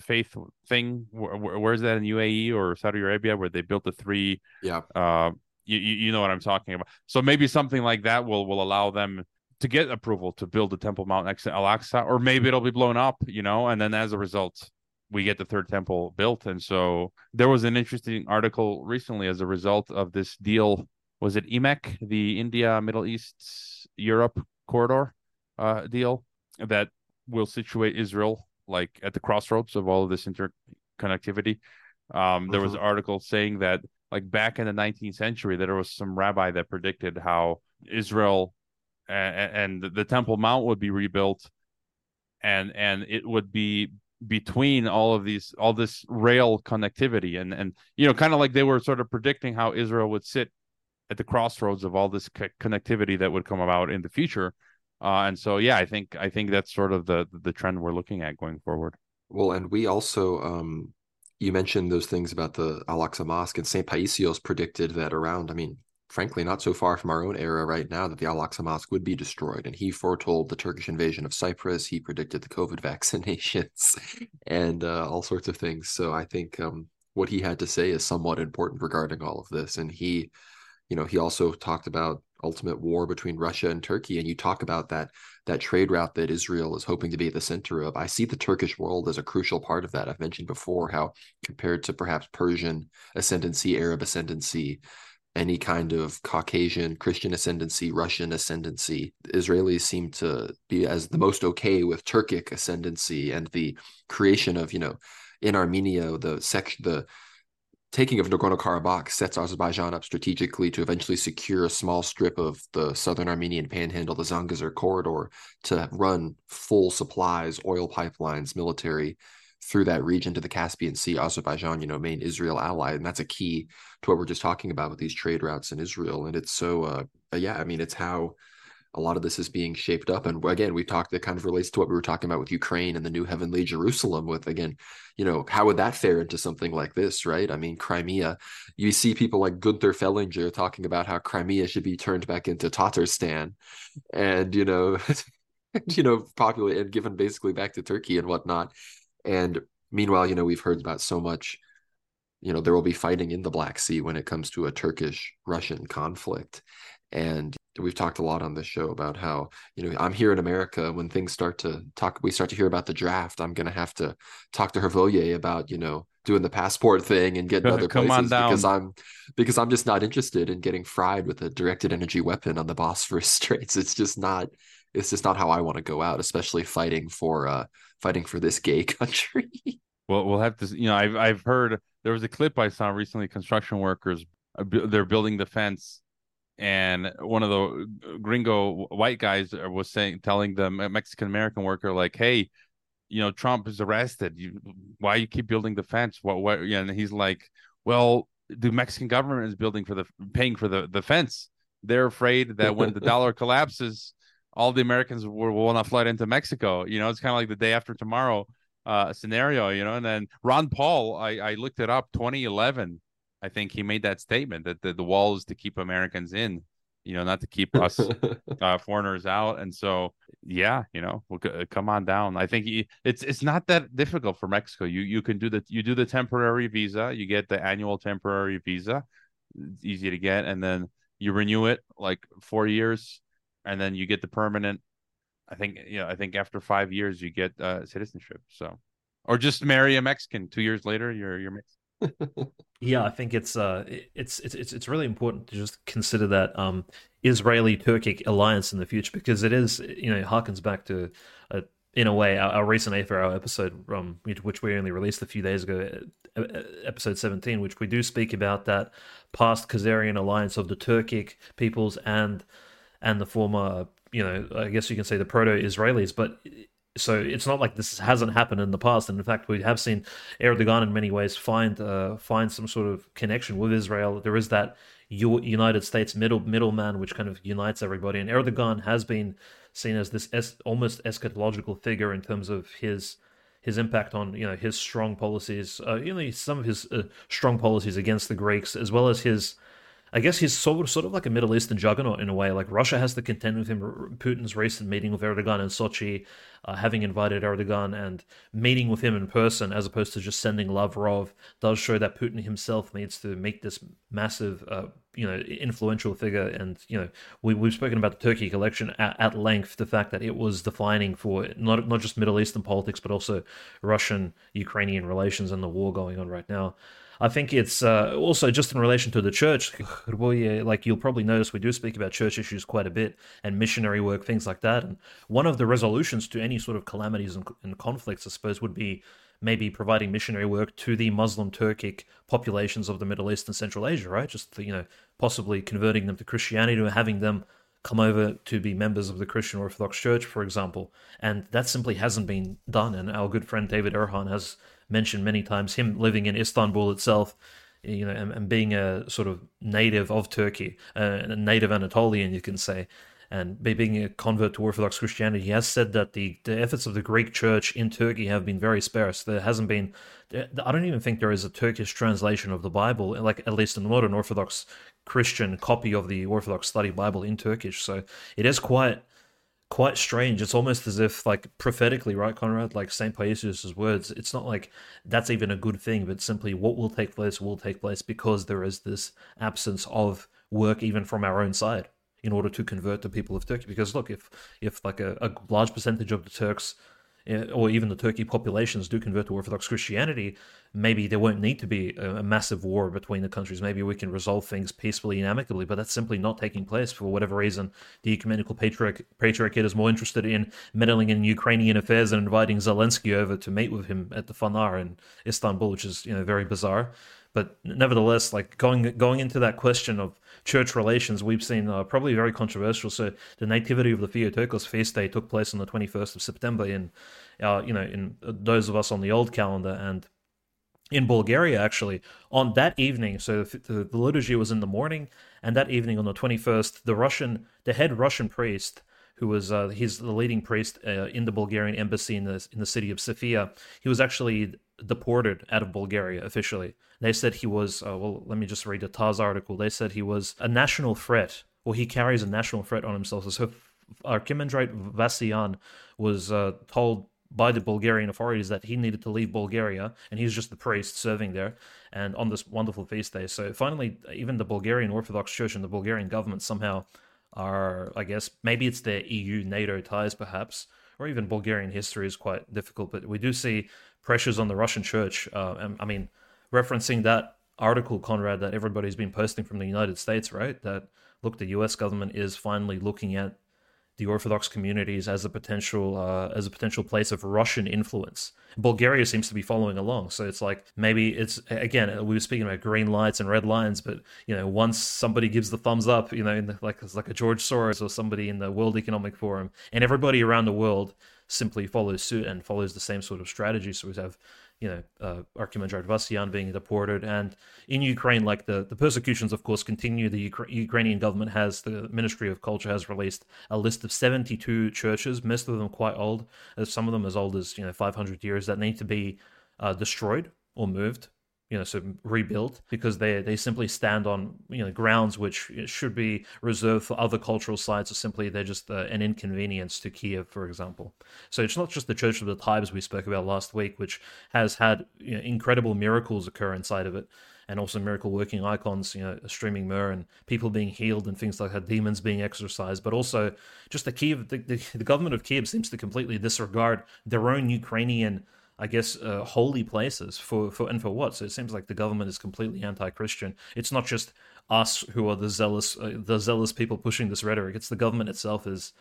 faith thing. Where's that, in UAE or Saudi Arabia, where they built the three? Yeah. You know what I'm talking about. So maybe something like that will allow them to get approval to build the Temple Mount next to Al-Aqsa, or maybe it'll be blown up, and then as a result, we get the third temple built. And so there was an interesting article recently as a result of this deal. Was it IMEC, the India, Middle East, Europe corridor deal? That will situate Israel like at the crossroads of all of this interconnectivity. There was an article saying that, like, back in the 19th century, there was some rabbi that predicted how Israel and the Temple Mount would be rebuilt, and it would be between all this rail connectivity, and kind of like they were sort of predicting how Israel would sit at the crossroads of all this connectivity that would come about in the future. And so, yeah, I think that's sort of the trend we're looking at going forward. Well, and we also, you mentioned those things about the Al-Aqsa Mosque, and St. Paisios predicted that around, frankly, not so far from our own era right now, that the Al-Aqsa Mosque would be destroyed. And he foretold the Turkish invasion of Cyprus. He predicted the COVID vaccinations and all sorts of things. So I think what he had to say is somewhat important regarding all of this. And he, he also talked about ultimate war between Russia and Turkey, and you talk about that trade route that Israel is hoping to be at the center of. I see the Turkish world as a crucial part of that. I've mentioned before how, compared to perhaps Persian ascendancy, Arab ascendancy, any kind of Caucasian Christian ascendancy, Russian ascendancy, Israelis seem to be as the most okay with Turkic ascendancy, and the creation of, in Armenia, the taking of Nagorno-Karabakh sets Azerbaijan up strategically to eventually secure a small strip of the southern Armenian panhandle, the Zangezur corridor, to run full supplies, oil pipelines, military through that region to the Caspian Sea. Azerbaijan, main Israel ally, and that's a key to what we're just talking about with these trade routes in Israel. And it's so, it's how a lot of this is being shaped up. And again, that kind of relates to what we were talking about with Ukraine and the new heavenly Jerusalem with, again, how would that fare into something like this, right? Crimea, you see people like Gunther Fellinger talking about how Crimea should be turned back into Tatarstan and, popular and given basically back to Turkey and whatnot. And meanwhile, we've heard about so much, there will be fighting in the Black Sea when it comes to a Turkish-Russian conflict. And we've talked a lot on this show about how, I'm here in America. When things we start to hear about the draft, I'm going to have to talk to Hrvoje about, doing the passport thing and getting other places, because I'm just not interested in getting fried with a directed energy weapon on the Bosphorus Straits. It's just not how I want to go out, especially fighting for this gay country. Well, we'll have to, I've heard there was a clip I saw recently, construction workers, they're building the fence. And one of the gringo white guys was telling the Mexican-American worker, like, hey, Trump is arrested. Why you keep building the fence? What? And he's like, well, the Mexican government is paying for the fence. They're afraid that when the dollar collapses, all the Americans will not flood into Mexico. It's kind of like the day after tomorrow scenario, And then Ron Paul, I looked it up, 2011. I think he made that statement that the wall is to keep Americans in, not to keep us foreigners out. And so, yeah, we'll come on down. I think it's not that difficult for Mexico. You can do that. You do the temporary visa. You get the annual temporary visa. It's easy to get. And then you renew it like 4 years, and then you get the permanent. I think after 5 years you get citizenship. So, or just marry a Mexican. 2 years later, you're Mexican. Yeah, I think it's really important to just consider that Israeli-Turkic alliance in the future, because it is, harkens back to, in a way, our recent AFR episode, which we only released a few days ago, episode 17, which we do speak about that past Khazarian alliance of the Turkic peoples and the former, I guess you can say the proto-Israelis, but. So it's not like this hasn't happened in the past, and in fact, we have seen Erdogan in many ways find some sort of connection with Israel. There is that United States middleman which kind of unites everybody, and Erdogan has been seen as this almost eschatological figure in terms of his impact on his strong policies, some of his strong policies against the Greeks, as well as his. I guess he's sort of like a Middle Eastern juggernaut in a way. Like Russia has to contend with him. Putin's recent meeting with Erdogan in Sochi, having invited Erdogan and meeting with him in person as opposed to just sending Lavrov, does show that Putin himself needs to make this massive, influential figure. And we've spoken about the Turkish election at length. The fact that it was defining for not just Middle Eastern politics, but also Russian-Ukrainian relations and the war going on right now. I think it's also just in relation to the church, like you'll probably notice we do speak about church issues quite a bit and missionary work, things like that. And one of the resolutions to any sort of calamities and conflicts, I suppose, would be maybe providing missionary work to the Muslim Turkic populations of the Middle East and Central Asia, right? Just, possibly converting them to Christianity or having them come over to be members of the Christian Orthodox Church, for example. And that simply hasn't been done. And our good friend David Erhan has mentioned many times, him living in Istanbul itself, and being a sort of native of Turkey, a native Anatolian, you can say, and being a convert to Orthodox Christianity, he has said that the efforts of the Greek church in Turkey have been very sparse. There hasn't been, I don't even think there is a Turkish translation of the Bible, like at least not an Orthodox Christian copy of the Orthodox Study Bible in Turkish. So it is quite strange. It's almost as if, like, prophetically, right, Conrad, like St. Paisius's words, it's not like that's even a good thing, but simply what will take place because there is this absence of work even from our own side in order to convert the people of Turkey. Because look, if like a large percentage of the Turks or even the Turkey populations do convert to Orthodox Christianity, maybe there won't need to be a massive war between the countries. Maybe we can resolve things peacefully and amicably, but that's simply not taking place for whatever reason. The Ecumenical Patriarchate is more interested in meddling in Ukrainian affairs and inviting Zelensky over to meet with him at the Fanar in Istanbul, which is very bizarre. But nevertheless, like going into that question of church relations, we've seen probably very controversial. So the Nativity of the Theotokos feast day took place on the 21st of September in those of us on the old calendar, and in Bulgaria actually on that evening. So the liturgy was in the morning, and that evening on the 21st, the head Russian priest, who was he's the leading priest in the Bulgarian embassy in the city of Sofia, he was actually deported out of Bulgaria officially. They said he was, let me just read the TASS article. They said he was a national threat, or he carries a national threat on himself. So Archimandrite Vassian was told by the Bulgarian authorities that he needed to leave Bulgaria, and he's just the priest serving there, and on this wonderful feast day. So finally, even the Bulgarian Orthodox Church and the Bulgarian government somehow are, I guess, maybe it's their EU-NATO ties perhaps, or even Bulgarian history is quite difficult, but we do see pressures on the Russian church. Referencing that article, Conrad, that everybody's been posting from the United States, right? That, look, the US government is finally looking at the Orthodox communities as a potential place of Russian influence. Bulgaria seems to be following along. So it's like, maybe it's, again, we were speaking about green lights and red lines, but, once somebody gives the thumbs up, it's like a George Soros or somebody in the World Economic Forum, and everybody around the world simply follows suit and follows the same sort of strategy. So we have, Archimandrite Vassian being deported, and in Ukraine, like the persecutions, of course, continue. The Ukrainian government the Ministry of Culture has released a list of 72 churches, most of them quite old, some of them as old as 500 years, that need to be destroyed or moved, so rebuilt, because they simply stand on grounds which should be reserved for other cultural sites, or simply they're just an inconvenience to Kiev, for example. So it's not just the Church of the Tithes we spoke about last week, which has had incredible miracles occur inside of it, and also miracle working icons, streaming myrrh and people being healed and things like that, demons being exorcised, but also just the government of Kiev seems to completely disregard their own Ukrainian I guess, holy places for what? So it seems like the government is completely anti-Christian. It's not just us who are the zealous people pushing this rhetoric. It's the government itself is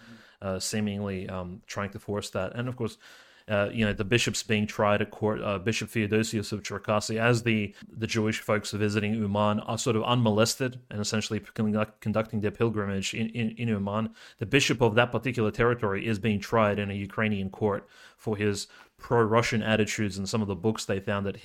seemingly trying to force that. And of course, the bishops being tried at court, Bishop Theodosius of Cherkasy, as the Jewish folks visiting Uman are sort of unmolested and essentially conducting their pilgrimage in Uman. The bishop of that particular territory is being tried in a Ukrainian court for his pro-Russian attitudes and some of the books they found at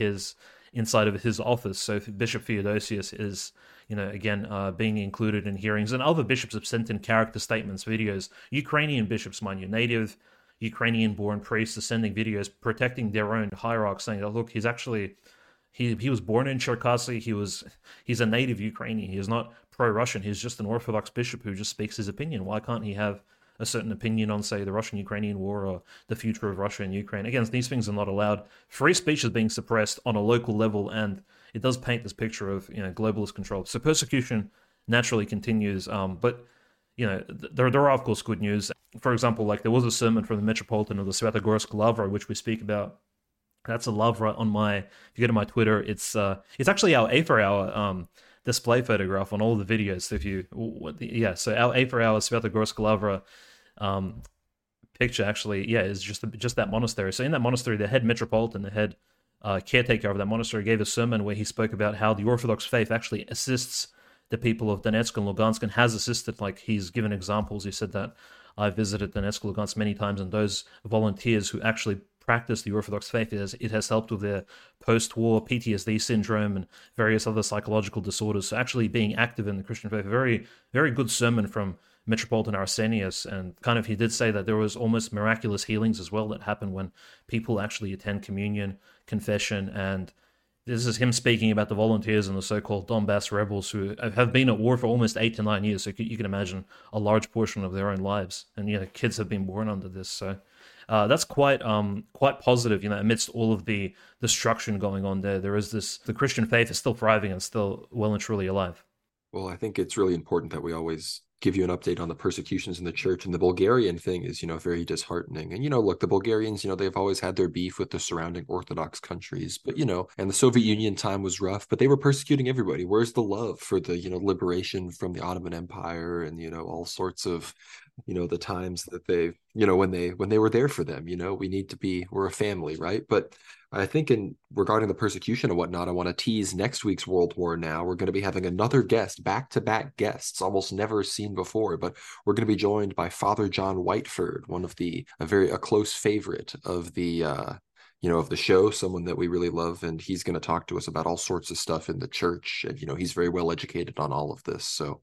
inside of his office. So Bishop Theodosius is, being included in hearings, and other bishops have sent in character statements, videos. Ukrainian bishops, mind you, native Ukrainian-born priests are sending videos protecting their own hierarchs, saying that, look, he's actually, he was born in Cherkasy, he's a native Ukrainian, he is not pro-Russian, he's just an Orthodox bishop who just speaks his opinion. Why can't he have a certain opinion on, say, the Russian-Ukrainian war or the future of Russia and Ukraine? Again, these things are not allowed. Free speech is being suppressed on a local level, and it does paint this picture of, globalist control. So persecution naturally continues, but... there are, of course, good news. For example, like there was a sermon from the Metropolitan of the Svetogorsk Lavra, which we speak about. That's a Lavra on if you go to my Twitter, it's actually our A for Hour display photograph on all the videos. So so our A for Hour Svetogorsk Lavra picture actually, is just that monastery. So in that monastery, the head Metropolitan, the head caretaker of that monastery gave a sermon where he spoke about how the Orthodox faith actually assists the people of Donetsk and Lugansk, and has assisted, like he's given examples. He said that I visited Donetsk and Lugansk many times, and those volunteers who actually practice the Orthodox faith, it has helped with their post-war PTSD syndrome and various other psychological disorders. So actually being active in the Christian faith, very, very good sermon from Metropolitan Arsenius, and kind of he did say that there was almost miraculous healings as well that happen when people actually attend communion, confession, and this is him speaking about the volunteers and the so-called Donbass rebels who have been at war for almost 8 to 9 years. So you can imagine a large portion of their own lives, and kids have been born under this. So that's quite positive. Amidst all of the destruction going on there, the Christian faith is still thriving and still well and truly alive. Well, I think it's really important that we always give you an update on the persecutions in the church, and the Bulgarian thing is, very disheartening. And, look, the Bulgarians, they've always had their beef with the surrounding Orthodox countries, but, and the Soviet Union time was rough, but they were persecuting everybody. Where's the love for the, liberation from the Ottoman Empire and, all sorts of, the times that they, when they were there for them, we need to be, we're a family, right? But I think regarding the persecution and whatnot, I want to tease next week's World War Now. We're going to be having another guest, back-to-back guests, almost never seen before, but we're going to be joined by Father John Whiteford, one of a close favorite of the, of the show, someone that we really love, and he's going to talk to us about all sorts of stuff in the church, and, he's very well educated on all of this, so...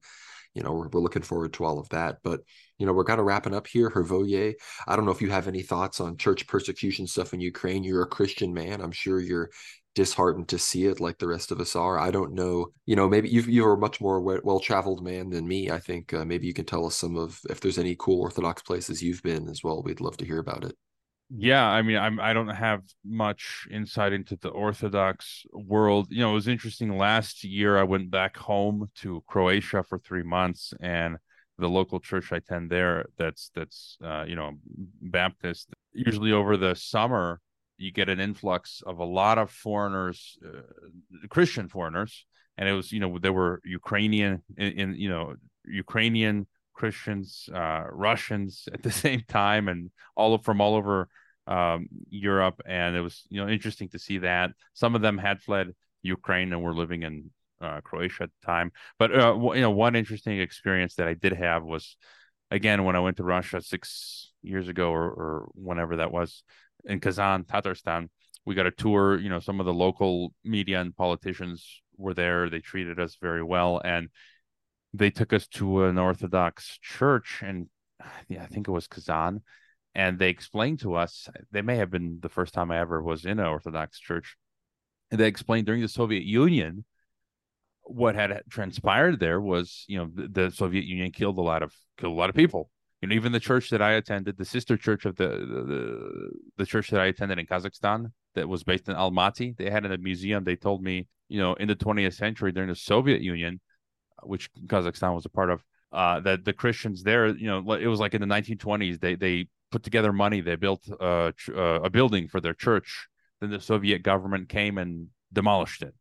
we're looking forward to all of that, but, we're kind of wrapping up here. Hrvoje, I don't know if you have any thoughts on church persecution stuff in Ukraine. You're a Christian man. I'm sure you're disheartened to see it like the rest of us are. I don't know, maybe you're a much more well-traveled man than me. I think maybe you can tell us some of, if there's any cool Orthodox places you've been as well, we'd love to hear about it. Yeah, I mean, I don't have much insight into the Orthodox world. It was interesting. Last year, I went back home to Croatia for 3 months, and the local church I attend there, that's Baptist. Usually over the summer, you get an influx of a lot of foreigners, Christian foreigners, and it was, there were Ukrainian Christians, Russians at the same time, and from all over Europe. And it was, interesting to see that some of them had fled Ukraine and were living in Croatia at the time. But, one interesting experience that I did have was, again, when I went to Russia 6 years ago or whenever that was, in Kazan, Tatarstan, we got a tour, some of the local media and politicians were there. They treated us very well. And they took us to an Orthodox church, and I think it was Kazan, and they explained to us, they may have been the first time I ever was in an Orthodox church, and they explained during the Soviet Union, what had transpired there was, the Soviet Union killed a lot of people. Even the church that I attended, the sister church of the church that I attended in Kazakhstan that was based in Almaty, they had in a museum, they told me, in the 20th century during the Soviet Union, which Kazakhstan was a part of, that the Christians there, it was like in the 1920s, they put together money, they built a building for their church, Then the Soviet government came and demolished it.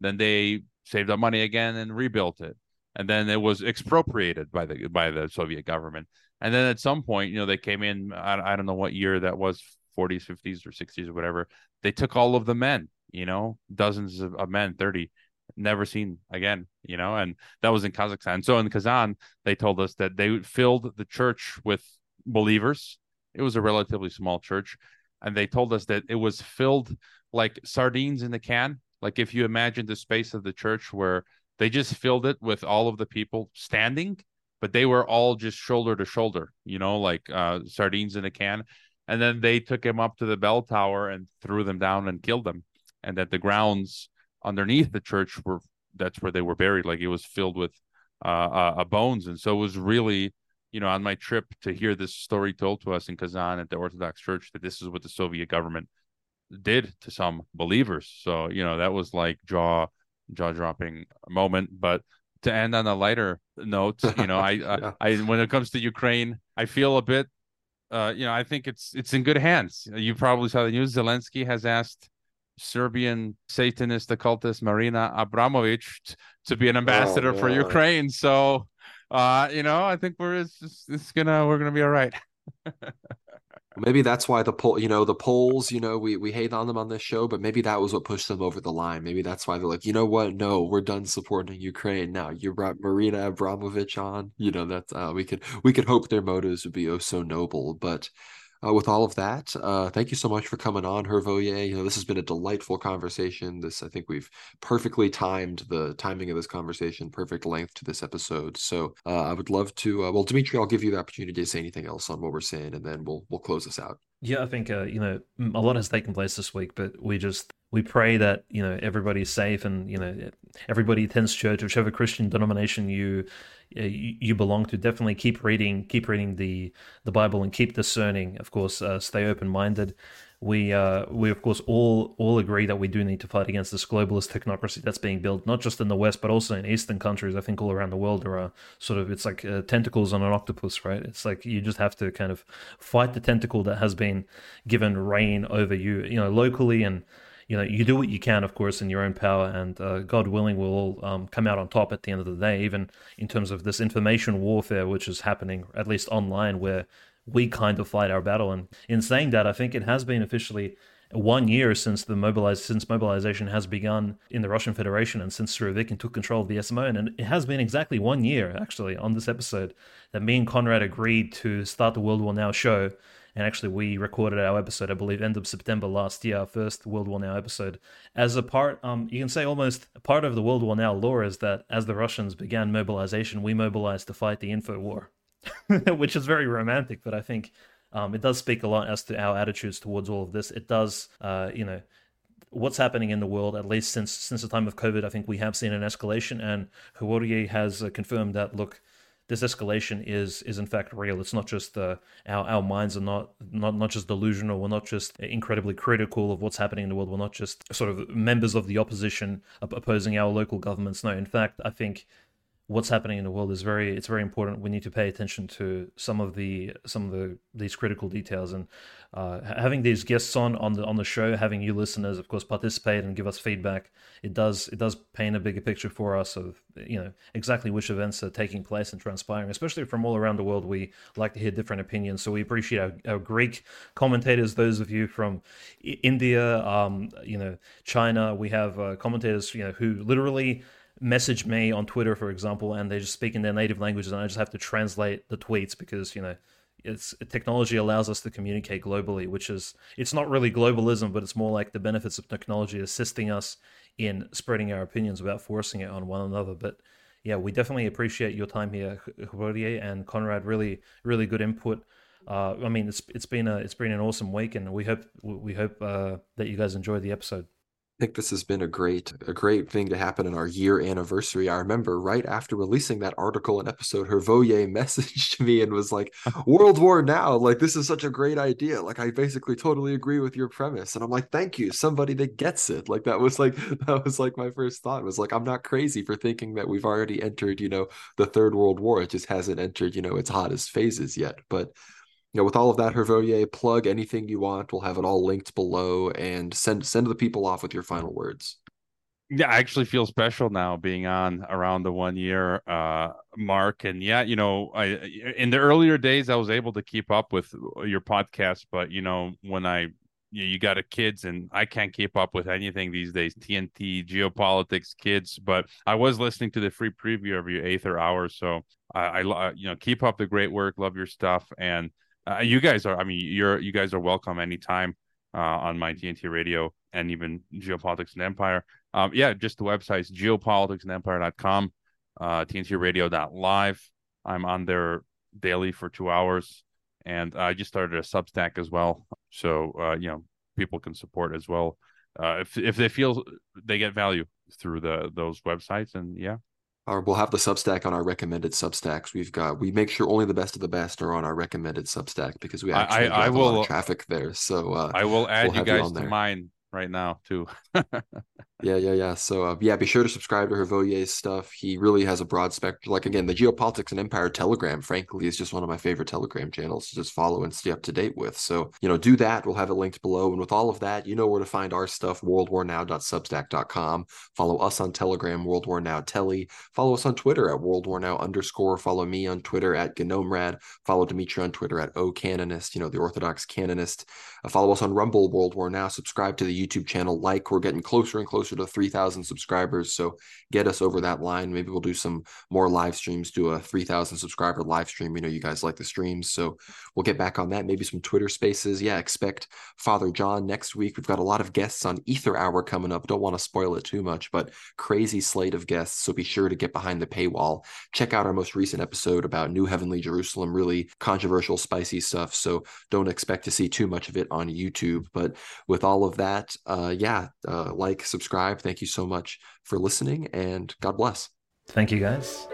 Then they saved up money again and rebuilt it. And then it was expropriated by the Soviet government. And then at some point, you know, they came in, I don't know what year that was, 40s, 50s, or 60s, or whatever. They took all of the men, you know, dozens of men, 30, never seen again, you know, and that was in Kazakhstan. So in Kazan, they told us that they filled the church with believers. It was a relatively small church. And they told us that it was filled like sardines in a can. Like if you imagine the space of the church where they just filled it with all of the people standing, but they were all just shoulder to shoulder, you know, like sardines in a can. And then they took him up to the bell tower and threw them down and killed them. And that the grounds underneath the church were, that's where they were buried. Like it was filled with bones. And so it was really, you know, on my trip to hear this story told to us in Kazan at the Orthodox Church, that this is what the Soviet government did to some believers. So, you know, that was like jaw-dropping moment. But to end on a lighter note, you know, I when it comes to Ukraine, I feel a bit, you know, I think it's in good hands. You probably saw the news. Zelensky has asked Serbian Satanist occultist Marina Abramović to be an ambassador for Ukraine. So, you know, I think we're gonna be all right. Maybe that's why the Poles, you know, we hate on them on this show, but maybe that was what pushed them over the line. Maybe that's why they're like, you know what? No, we're done supporting Ukraine now. You brought Marina Abramović on. You know, that's we could hope their motives would be oh so noble. But with all of that, thank you so much for coming on, Hrvoje. You know, this has been a delightful conversation. I think we've perfectly timed the timing of this conversation, perfect length to this episode. So I would love to, well, Dimitri, I'll give you the opportunity to say anything else on what we're saying, and then we'll close this out. Yeah, I think, you know, a lot has taken place this week, but we pray that, you know, everybody's safe and, you know, everybody attends church, whichever Christian denomination you belong to. Definitely keep reading the Bible and keep discerning. Of course, stay open-minded. We of course all agree that we do need to fight against this globalist technocracy that's being built, not just in the West but also in Eastern countries. I think all around the world there are sort of, it's like tentacles on an octopus, right? It's like you just have to kind of fight the tentacle that has been given reign over you, you know, locally, and you know, you do what you can, of course, in your own power, and God willing, we'll all come out on top at the end of the day, even in terms of this information warfare, which is happening, at least online, where we kind of fight our battle. And in saying that, I think it has been officially 1 year since mobilization has begun in the Russian Federation, and since Surovikin took control of the SMO. And it has been exactly 1 year, actually, on this episode, that me and Conrad agreed to start the World War Now show. And actually, we recorded our episode, I believe, end of September last year, our first World War Now episode. As a part, you can say almost a part of the World War Now lore is that as the Russians began mobilization, we mobilized to fight the info war, which is very romantic, but I think it does speak a lot as to our attitudes towards all of this. It does, you know, what's happening in the world, at least since the time of COVID, I think we have seen an escalation, and Hrvoje has confirmed that, look, this escalation is in fact real. It's not just our minds are not just delusional. We're not just incredibly critical of what's happening in the world. We're not just sort of members of the opposition opposing our local governments. No, in fact, I think what's happening in the world is very important. We need to pay attention to some of these critical details, and having these guests on the show, having you listeners, of course, participate and give us feedback. It does paint a bigger picture for us of, you know, exactly which events are taking place and transpiring, especially from all around the world. We like to hear different opinions, so we appreciate our Greek commentators, those of you from India, you know, China. We have commentators, you know, who literally message me on Twitter, for example, and they just speak in their native languages, and I just have to translate the tweets because, you know, technology allows us to communicate globally, which is, it's not really globalism, but it's more like the benefits of technology assisting us in spreading our opinions without forcing it on one another. But yeah, we definitely appreciate your time here, Hrvoje and Conrad. Really, really good input. I mean, it's been an awesome week, and we hope that you guys enjoyed the episode. I think this has been a great thing to happen in our year anniversary. I remember right after releasing that article and episode, Hrvoje messaged me and was like, World War Now, like, this is such a great idea. Like, I basically totally agree with your premise. And I'm like, thank you, somebody that gets it. Like, that was like my first thought was like, I'm not crazy for thinking that we've already entered, you know, the Third World War. It just hasn't entered, you know, its hottest phases yet. But you know, with all of that, Hrvoje, plug anything you want. We'll have it all linked below, and send the people off with your final words. Yeah, I actually feel special now being on around the 1 year mark. And yeah, you know, I in the earlier days, I was able to keep up with your podcast. But, you know, when you got a kids and I can't keep up with anything these days, TNT, geopolitics, kids. But I was listening to the free preview of your Aether Hour. So I you know, keep up the great work. Love your stuff. And you guys are you guys are welcome anytime on my TNT radio and even Geopolitics and Empire. Yeah, just the websites, geopoliticsandempire.com, tntradio.live. I'm on there daily for 2 hours, and I just started a Substack as well. So, you know, people can support as well if they feel they get value through those websites. And yeah. We'll have the Substack on our recommended Substacks. We make sure only the best of the best are on our recommended Substack because we actually have a lot of traffic there. So I will add you guys to mine right now too. yeah. So yeah, be sure to subscribe to Hrvoje's stuff. He really has a broad spectrum. Like again, the Geopolitics and Empire Telegram, frankly, is just one of my favorite Telegram channels to just follow and stay up to date with. So, you know, do that. We'll have it linked below. And with all of that, you know where to find our stuff, worldwarnow.substack.com. Follow us on Telegram, World War Now Telly. Follow us on Twitter at worldwarnow_. Follow me on Twitter at GnomeRad. Follow Dimitri on Twitter at OCanonist, you know, the Orthodox Canonist. Follow us on Rumble, World War Now. Subscribe to the YouTube channel. Like, we're getting closer and closer to 3,000 subscribers, so get us over that line. Maybe we'll do some more live streams, do a 3,000 subscriber live stream. You know, you guys like the streams, so we'll get back on that. Maybe some Twitter spaces. Yeah, expect Father John next week. We've got a lot of guests on Ether Hour coming up. Don't want to spoil it too much, but crazy slate of guests, so be sure to get behind the paywall. Check out our most recent episode about New Heavenly Jerusalem, really controversial, spicy stuff, so don't expect to see too much of it on YouTube. But with all of that, like, subscribe. Thank you so much for listening, and God bless. Thank you, guys.